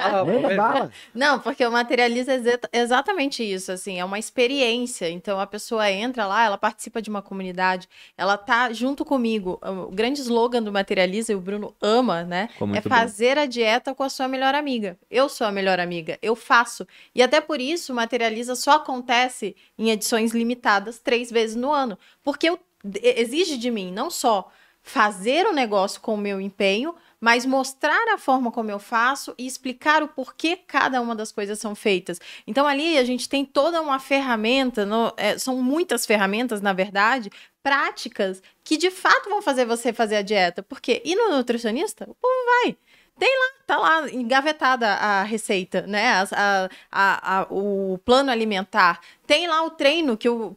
bala. Né? Manda bala. Não, porque o Materializa é exatamente isso, assim, é uma experiência. Então a pessoa entra lá, ela participa de uma comunidade, ela tá junto comigo. O grande slogan do Materializa, e o Bruno ama, né? É fazer a dieta com a sua melhor amiga. Eu sou a melhor amiga, eu faço. E até por isso o Materializa só acontece em edições limitadas 3 vezes no ano. Porque exige de mim não só fazer o negócio com o meu empenho, mas mostrar a forma como eu faço e explicar o porquê cada uma das coisas são feitas. Então, ali a gente tem toda uma ferramenta, são muitas ferramentas, na verdade, práticas, que de fato vão fazer você fazer a dieta. Porque ir no nutricionista, o povo vai. Tem lá, tá lá engavetada a receita, né? O plano alimentar. Tem lá o treino que o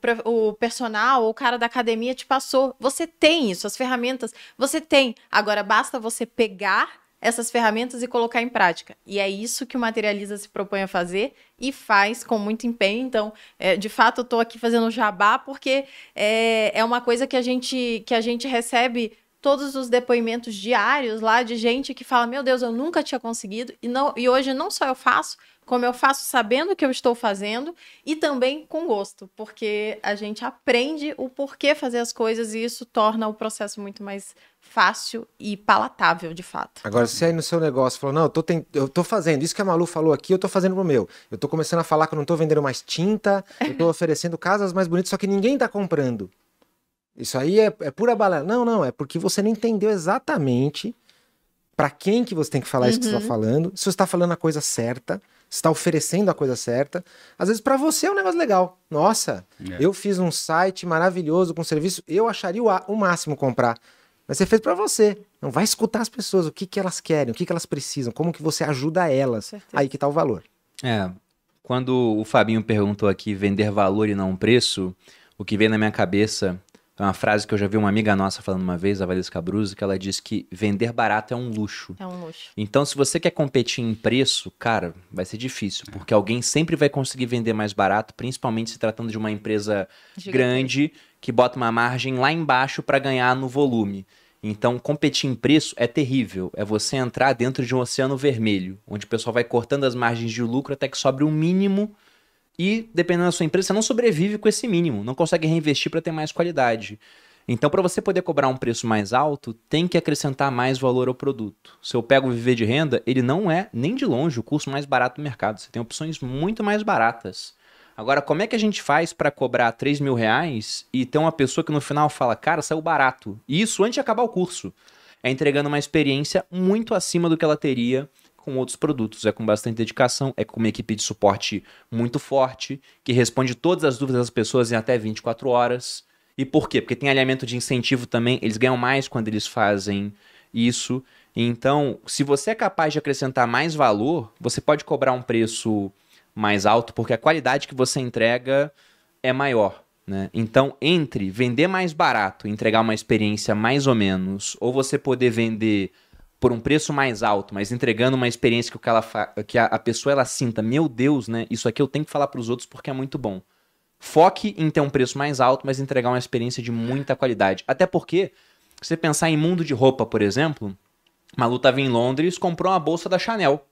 personal ou o cara da academia te passou. Você tem isso, as ferramentas, você tem. Agora, basta você pegar essas ferramentas e colocar em prática. E é isso que o Materializa se propõe a fazer e faz com muito empenho. Então, de fato, eu tô aqui fazendo jabá porque é uma coisa que a gente recebe... todos os depoimentos diários lá de gente que fala, meu Deus, eu nunca tinha conseguido, e hoje não só eu faço, como eu faço sabendo o que eu estou fazendo e também com gosto, porque a gente aprende o porquê fazer as coisas e isso torna o processo muito mais fácil e palatável, de fato. Agora, se aí no seu negócio falou, não, eu tô fazendo, isso que a Malu falou aqui, eu tô fazendo pro meu. Eu tô começando a falar que eu não tô vendendo mais tinta, eu tô oferecendo casas mais bonitas, só que ninguém tá comprando. Isso aí é pura balela. Não, é porque você não entendeu exatamente para quem que você tem que falar isso que você está falando. Se você está falando a coisa certa, se está oferecendo a coisa certa. Às vezes para você é um negócio legal. Nossa, eu fiz um site maravilhoso com serviço, eu acharia o máximo comprar. Mas você fez para você. Não vai escutar as pessoas, o que que elas querem, o que que elas precisam, como que você ajuda elas. Aí que tá o valor. Quando o Fabinho perguntou aqui, vender valor e não preço, o que veio na minha cabeça... é uma frase que eu já vi uma amiga nossa falando uma vez, a Valesca Bruzzi, que ela disse que vender barato é um luxo. É um luxo. Então, se você quer competir em preço, cara, vai ser difícil. Porque alguém sempre vai conseguir vender mais barato, principalmente se tratando de uma empresa grande, que bota uma margem lá embaixo para ganhar no volume. Então, competir em preço é terrível. É você entrar dentro de um oceano vermelho, onde o pessoal vai cortando as margens de lucro até que sobre um mínimo... E, dependendo da sua empresa, você não sobrevive com esse mínimo, não consegue reinvestir para ter mais qualidade. Então, para você poder cobrar um preço mais alto, tem que acrescentar mais valor ao produto. Se eu pego o Viver de Renda, ele não é, nem de longe, o curso mais barato do mercado. Você tem opções muito mais baratas. Agora, como é que a gente faz para cobrar R$3.000 e ter uma pessoa que no final fala, cara, saiu barato? E isso antes de acabar o curso. É entregando uma experiência muito acima do que ela teria... com outros produtos. É com bastante dedicação, é com uma equipe de suporte muito forte, que responde todas as dúvidas das pessoas em até 24 horas. E por quê? Porque tem alinhamento de incentivo também, eles ganham mais quando eles fazem isso. Então, se você é capaz de acrescentar mais valor, você pode cobrar um preço mais alto, porque a qualidade que você entrega é maior, né? Então, entre vender mais barato, entregar uma experiência mais ou menos, ou você poder vender por um preço mais alto, mas entregando uma experiência que a pessoa ela sinta, meu Deus, né? Isso aqui eu tenho que falar para os outros porque é muito bom. Foque em ter um preço mais alto, mas entregar uma experiência de muita qualidade. Até porque, se você pensar em mundo de roupa, por exemplo, Malu estava em Londres, comprou uma bolsa da Chanel.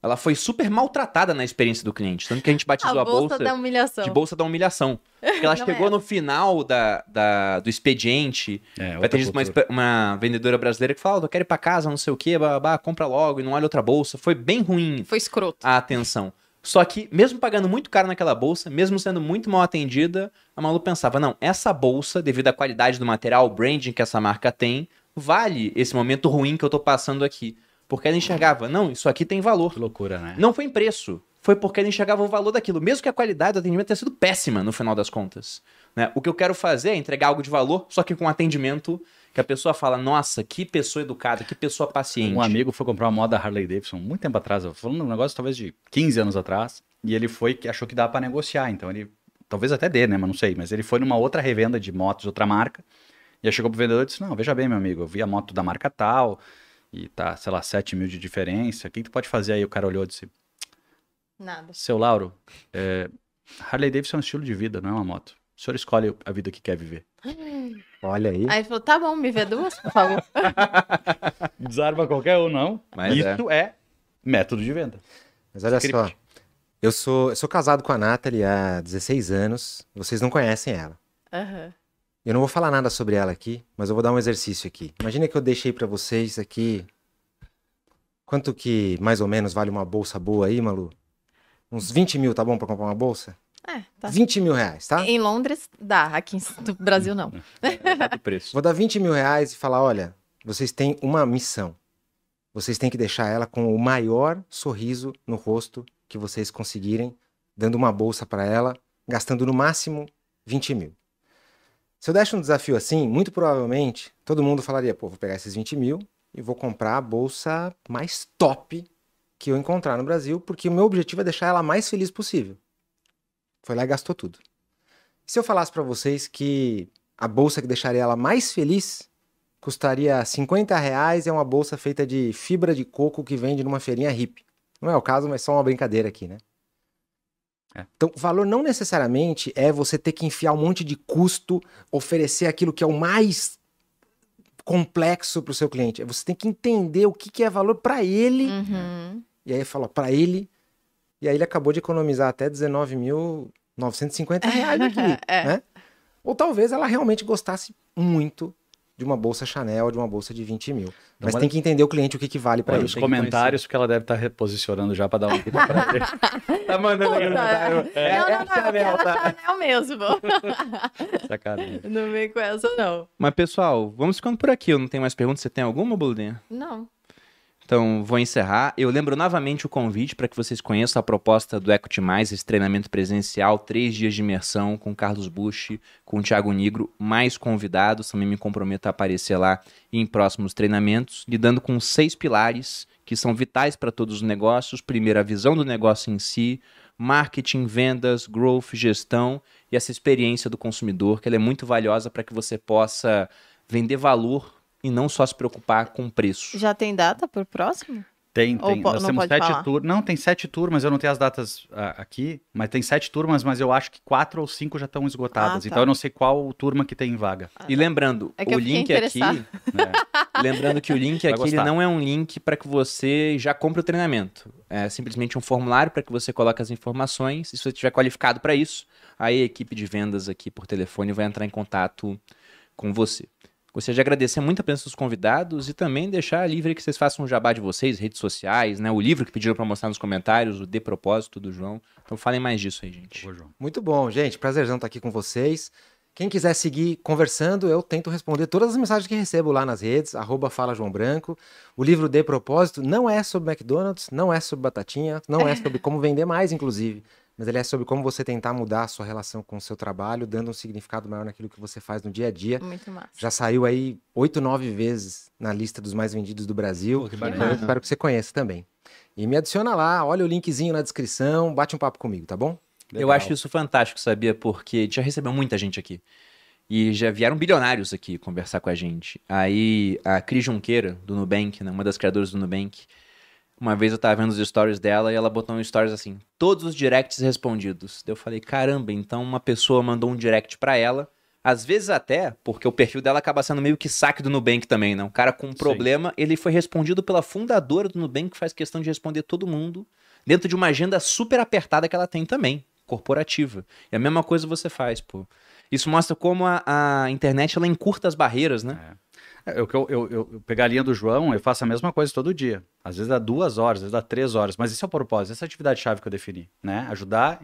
Ela foi super maltratada na experiência do cliente. Tanto que a gente batizou a bolsa da humilhação. De bolsa da humilhação. Porque ela chegou no final do expediente. Vai ter uma vendedora brasileira que fala, eu quero ir pra casa, não sei o quê, babá, compra logo e não olha outra bolsa. Foi bem ruim. Foi escroto. A atenção. Só que, mesmo pagando muito caro naquela bolsa, mesmo sendo muito mal atendida, a Malu pensava, não, essa bolsa, devido à qualidade do material, o branding que essa marca tem, vale esse momento ruim que eu tô passando aqui. Porque ela enxergava, não, isso aqui tem valor. Que loucura, né? Não foi em preço. Foi porque ela enxergava o valor daquilo. Mesmo que a qualidade do atendimento tenha sido péssima no final das contas. Né? O que eu quero fazer é entregar algo de valor, só que com atendimento que a pessoa fala, nossa, que pessoa educada, que pessoa paciente. Um amigo foi comprar uma moda Harley Davidson muito tempo atrás. Eu falando um negócio talvez de 15 anos atrás. E ele foi, achou que dava para negociar. Então ele, talvez até dê, né? Mas não sei. Mas ele foi numa outra revenda de motos, outra marca. E aí chegou pro vendedor e disse, não, veja bem, meu amigo, eu vi a moto da marca tal... E tá, sei lá, 7 mil de diferença. O que tu pode fazer aí? O cara olhou e disse... Nada. Seu Lauro, Harley Davidson é um estilo de vida, não é uma moto. O senhor escolhe a vida que quer viver. Olha aí. Aí ele falou, tá bom, me vê duas, por favor. Desarma qualquer um, não. Mas isso é método de venda. Mas olha só, eu sou casado com a Nathalie há 16 anos. Vocês não conhecem ela. Aham. Uhum. Eu não vou falar nada sobre ela aqui, mas eu vou dar um exercício aqui. Imagina que eu deixei pra vocês aqui... Quanto que, mais ou menos, vale uma bolsa boa aí, Malu? Uns 20 mil, tá bom pra comprar uma bolsa? É, tá. 20 mil reais, tá? Em Londres, dá. Aqui no Brasil, não. É preço. Vou dar 20 mil reais e falar, olha, vocês têm uma missão. Vocês têm que deixar ela com o maior sorriso no rosto que vocês conseguirem, dando uma bolsa pra ela, gastando no máximo 20 mil. Se eu desse um desafio assim, muito provavelmente, todo mundo falaria, pô, vou pegar esses 20 mil e vou comprar a bolsa mais top que eu encontrar no Brasil, porque o meu objetivo é deixar ela mais feliz possível. Foi lá e gastou tudo. E se eu falasse pra vocês que a bolsa que deixaria ela mais feliz custaria 50 reais e é uma bolsa feita de fibra de coco que vende numa feirinha hippie. Não é o caso, mas só uma brincadeira aqui, né? Então, valor não necessariamente é você ter que enfiar um monte de custo, oferecer aquilo que é o mais complexo para o seu cliente. Você tem que entender o que é valor para ele. Uhum. E aí fala para ele. E aí ele acabou de economizar até R$19.950 aqui. Né? Ou talvez ela realmente gostasse muito de uma bolsa Chanel, de uma bolsa de 20 mil. Mas tem que entender o cliente, o que vale para ele. Os comentários que ela deve estar reposicionando já para dar um para ele. Tá mandando aí. Não, mesmo. Sacanagem. Não vem com essa, não. Mas, pessoal, vamos ficando por aqui. Eu não tenho mais perguntas. Você tem alguma, Boludinha? Não. Então, vou encerrar. Eu lembro novamente o convite para que vocês conheçam a proposta do Equity Mais, esse treinamento presencial, 3 dias de imersão com o Carlos Bush, com o Thiago Nigro, mais convidados. Também me comprometo a aparecer lá em próximos treinamentos, lidando com 6 pilares que são vitais para todos os negócios. Primeiro, a visão do negócio em si, marketing, vendas, growth, gestão e essa experiência do consumidor, que ela é muito valiosa para que você possa vender valor e não só se preocupar com preço. Já tem data para o próximo? Tem. Nós temos 7 turmas. Não, tem 7 turmas, eu não tenho as datas aqui, mas tem 7 turmas, mas eu acho que 4 ou 5 já estão esgotadas. Então eu não sei qual turma que tem vaga. E lembrando, o link aqui... Lembrando que o link aqui não é um link para que você já compre o treinamento. É simplesmente um formulário para que você coloque as informações. E se você estiver qualificado para isso, aí a equipe de vendas aqui por telefone vai entrar em contato com você. Gostaria de agradecer muito a presença dos convidados e também deixar livre que vocês façam um jabá de vocês, redes sociais, né? O livro que pediram para mostrar nos comentários, o De Propósito do João. Então falem mais disso aí, gente. Muito bom, gente. Prazerzão estar aqui com vocês. Quem quiser seguir conversando, eu tento responder todas as mensagens que recebo lá nas redes, @falajoaobranco. O livro De Propósito não é sobre McDonald's, não é sobre batatinha, não é sobre como vender mais, inclusive. Mas ele é sobre como você tentar mudar a sua relação com o seu trabalho, dando um significado maior naquilo que você faz no dia a dia. Muito massa. Já saiu aí 8, 9 vezes na lista dos mais vendidos do Brasil. Pô, que bacana. Eu espero que você conheça também. E me adiciona lá, olha o linkzinho na descrição, bate um papo comigo, tá bom? Legal. Eu acho isso fantástico, sabia? Porque já recebeu muita gente aqui. E já vieram bilionários aqui conversar com a gente. Aí a Cris Junqueira, do Nubank, né? Uma das criadoras do Nubank. Uma vez eu tava vendo os stories dela e ela botou um stories assim, todos os directs respondidos. Eu falei, caramba, então uma pessoa mandou um direct pra ela. Às vezes até, porque o perfil dela acaba sendo meio que saque do Nubank também, né? Um cara com um problema, ele foi respondido pela fundadora do Nubank, que faz questão de responder todo mundo, dentro de uma agenda super apertada que ela tem também. Corporativa. E a mesma coisa você faz, pô. Isso mostra como a internet, ela encurta as barreiras, né? Eu pegar a linha do João, eu faço a mesma coisa todo dia. Às vezes dá 2 horas, às vezes dá 3 horas, mas esse é o propósito, essa é a atividade-chave que eu defini, né? Ajudar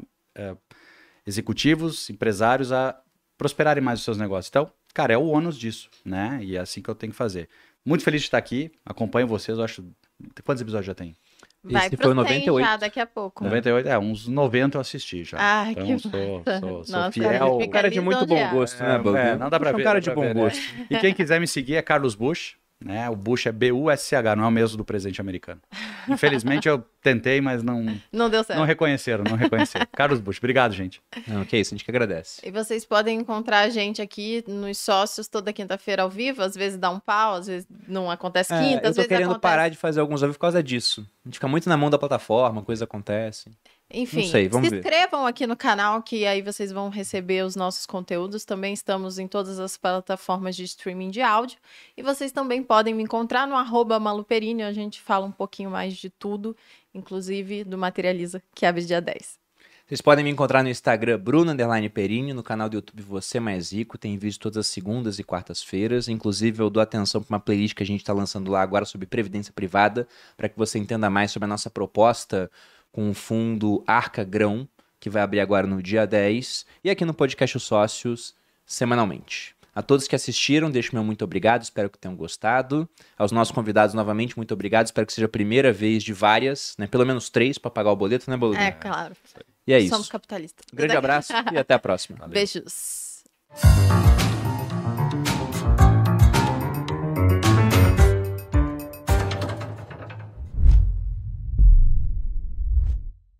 executivos, empresários a prosperarem mais os seus negócios. Então, cara, é o ônus disso, né? E é assim que eu tenho que fazer. Muito feliz de estar aqui, acompanho vocês, eu acho... Quantos episódios já tem? Vai esse pro foi 98. Já daqui a pouco. 98, uns 90 eu assisti já. Ah, então, que sou fiel. Um cara de muito bom gosto, né, não dá pra ver. Um cara de bom gosto. E quem quiser me seguir é Carlos Bush, né? O Bush é B-U-S-H, não é o mesmo do presidente americano. Infelizmente eu tentei, mas não deu certo. Não reconheceram. Carlos Bush, obrigado, gente. Não, que isso, a gente que agradece. E vocês podem encontrar a gente aqui nos sócios toda quinta-feira ao vivo, às vezes dá um pau, às vezes não acontece quinta, às vezes acontece. Eu tô querendo parar de fazer alguns ao vivo por causa disso. A gente fica muito na mão da plataforma, coisa acontece. Enfim, se inscrevam aqui no canal que aí vocês vão receber os nossos conteúdos. Também estamos em todas as plataformas de streaming de áudio. E vocês também podem me encontrar no @maluperini. A gente fala um pouquinho mais de tudo, inclusive do Materializa, que abre dia 10. Vocês podem me encontrar no Instagram, Bruno_Perini, no canal do YouTube Você Mais Rico. Tem vídeo todas as segundas e quartas-feiras. Inclusive, eu dou atenção para uma playlist que a gente está lançando lá agora sobre previdência privada, para que você entenda mais sobre a nossa proposta com o fundo Arca Grão, que vai abrir agora no dia 10, e aqui no podcast Os Sócios, semanalmente. A todos que assistiram, deixo meu muito obrigado, espero que tenham gostado. Aos nossos convidados, novamente, muito obrigado, espero que seja a primeira vez de várias, né? Pelo menos 3 para pagar o boleto, né, Boludo? É, claro. E é isso. Somos capitalistas. Um grande abraço e até a próxima. Valeu. Beijos.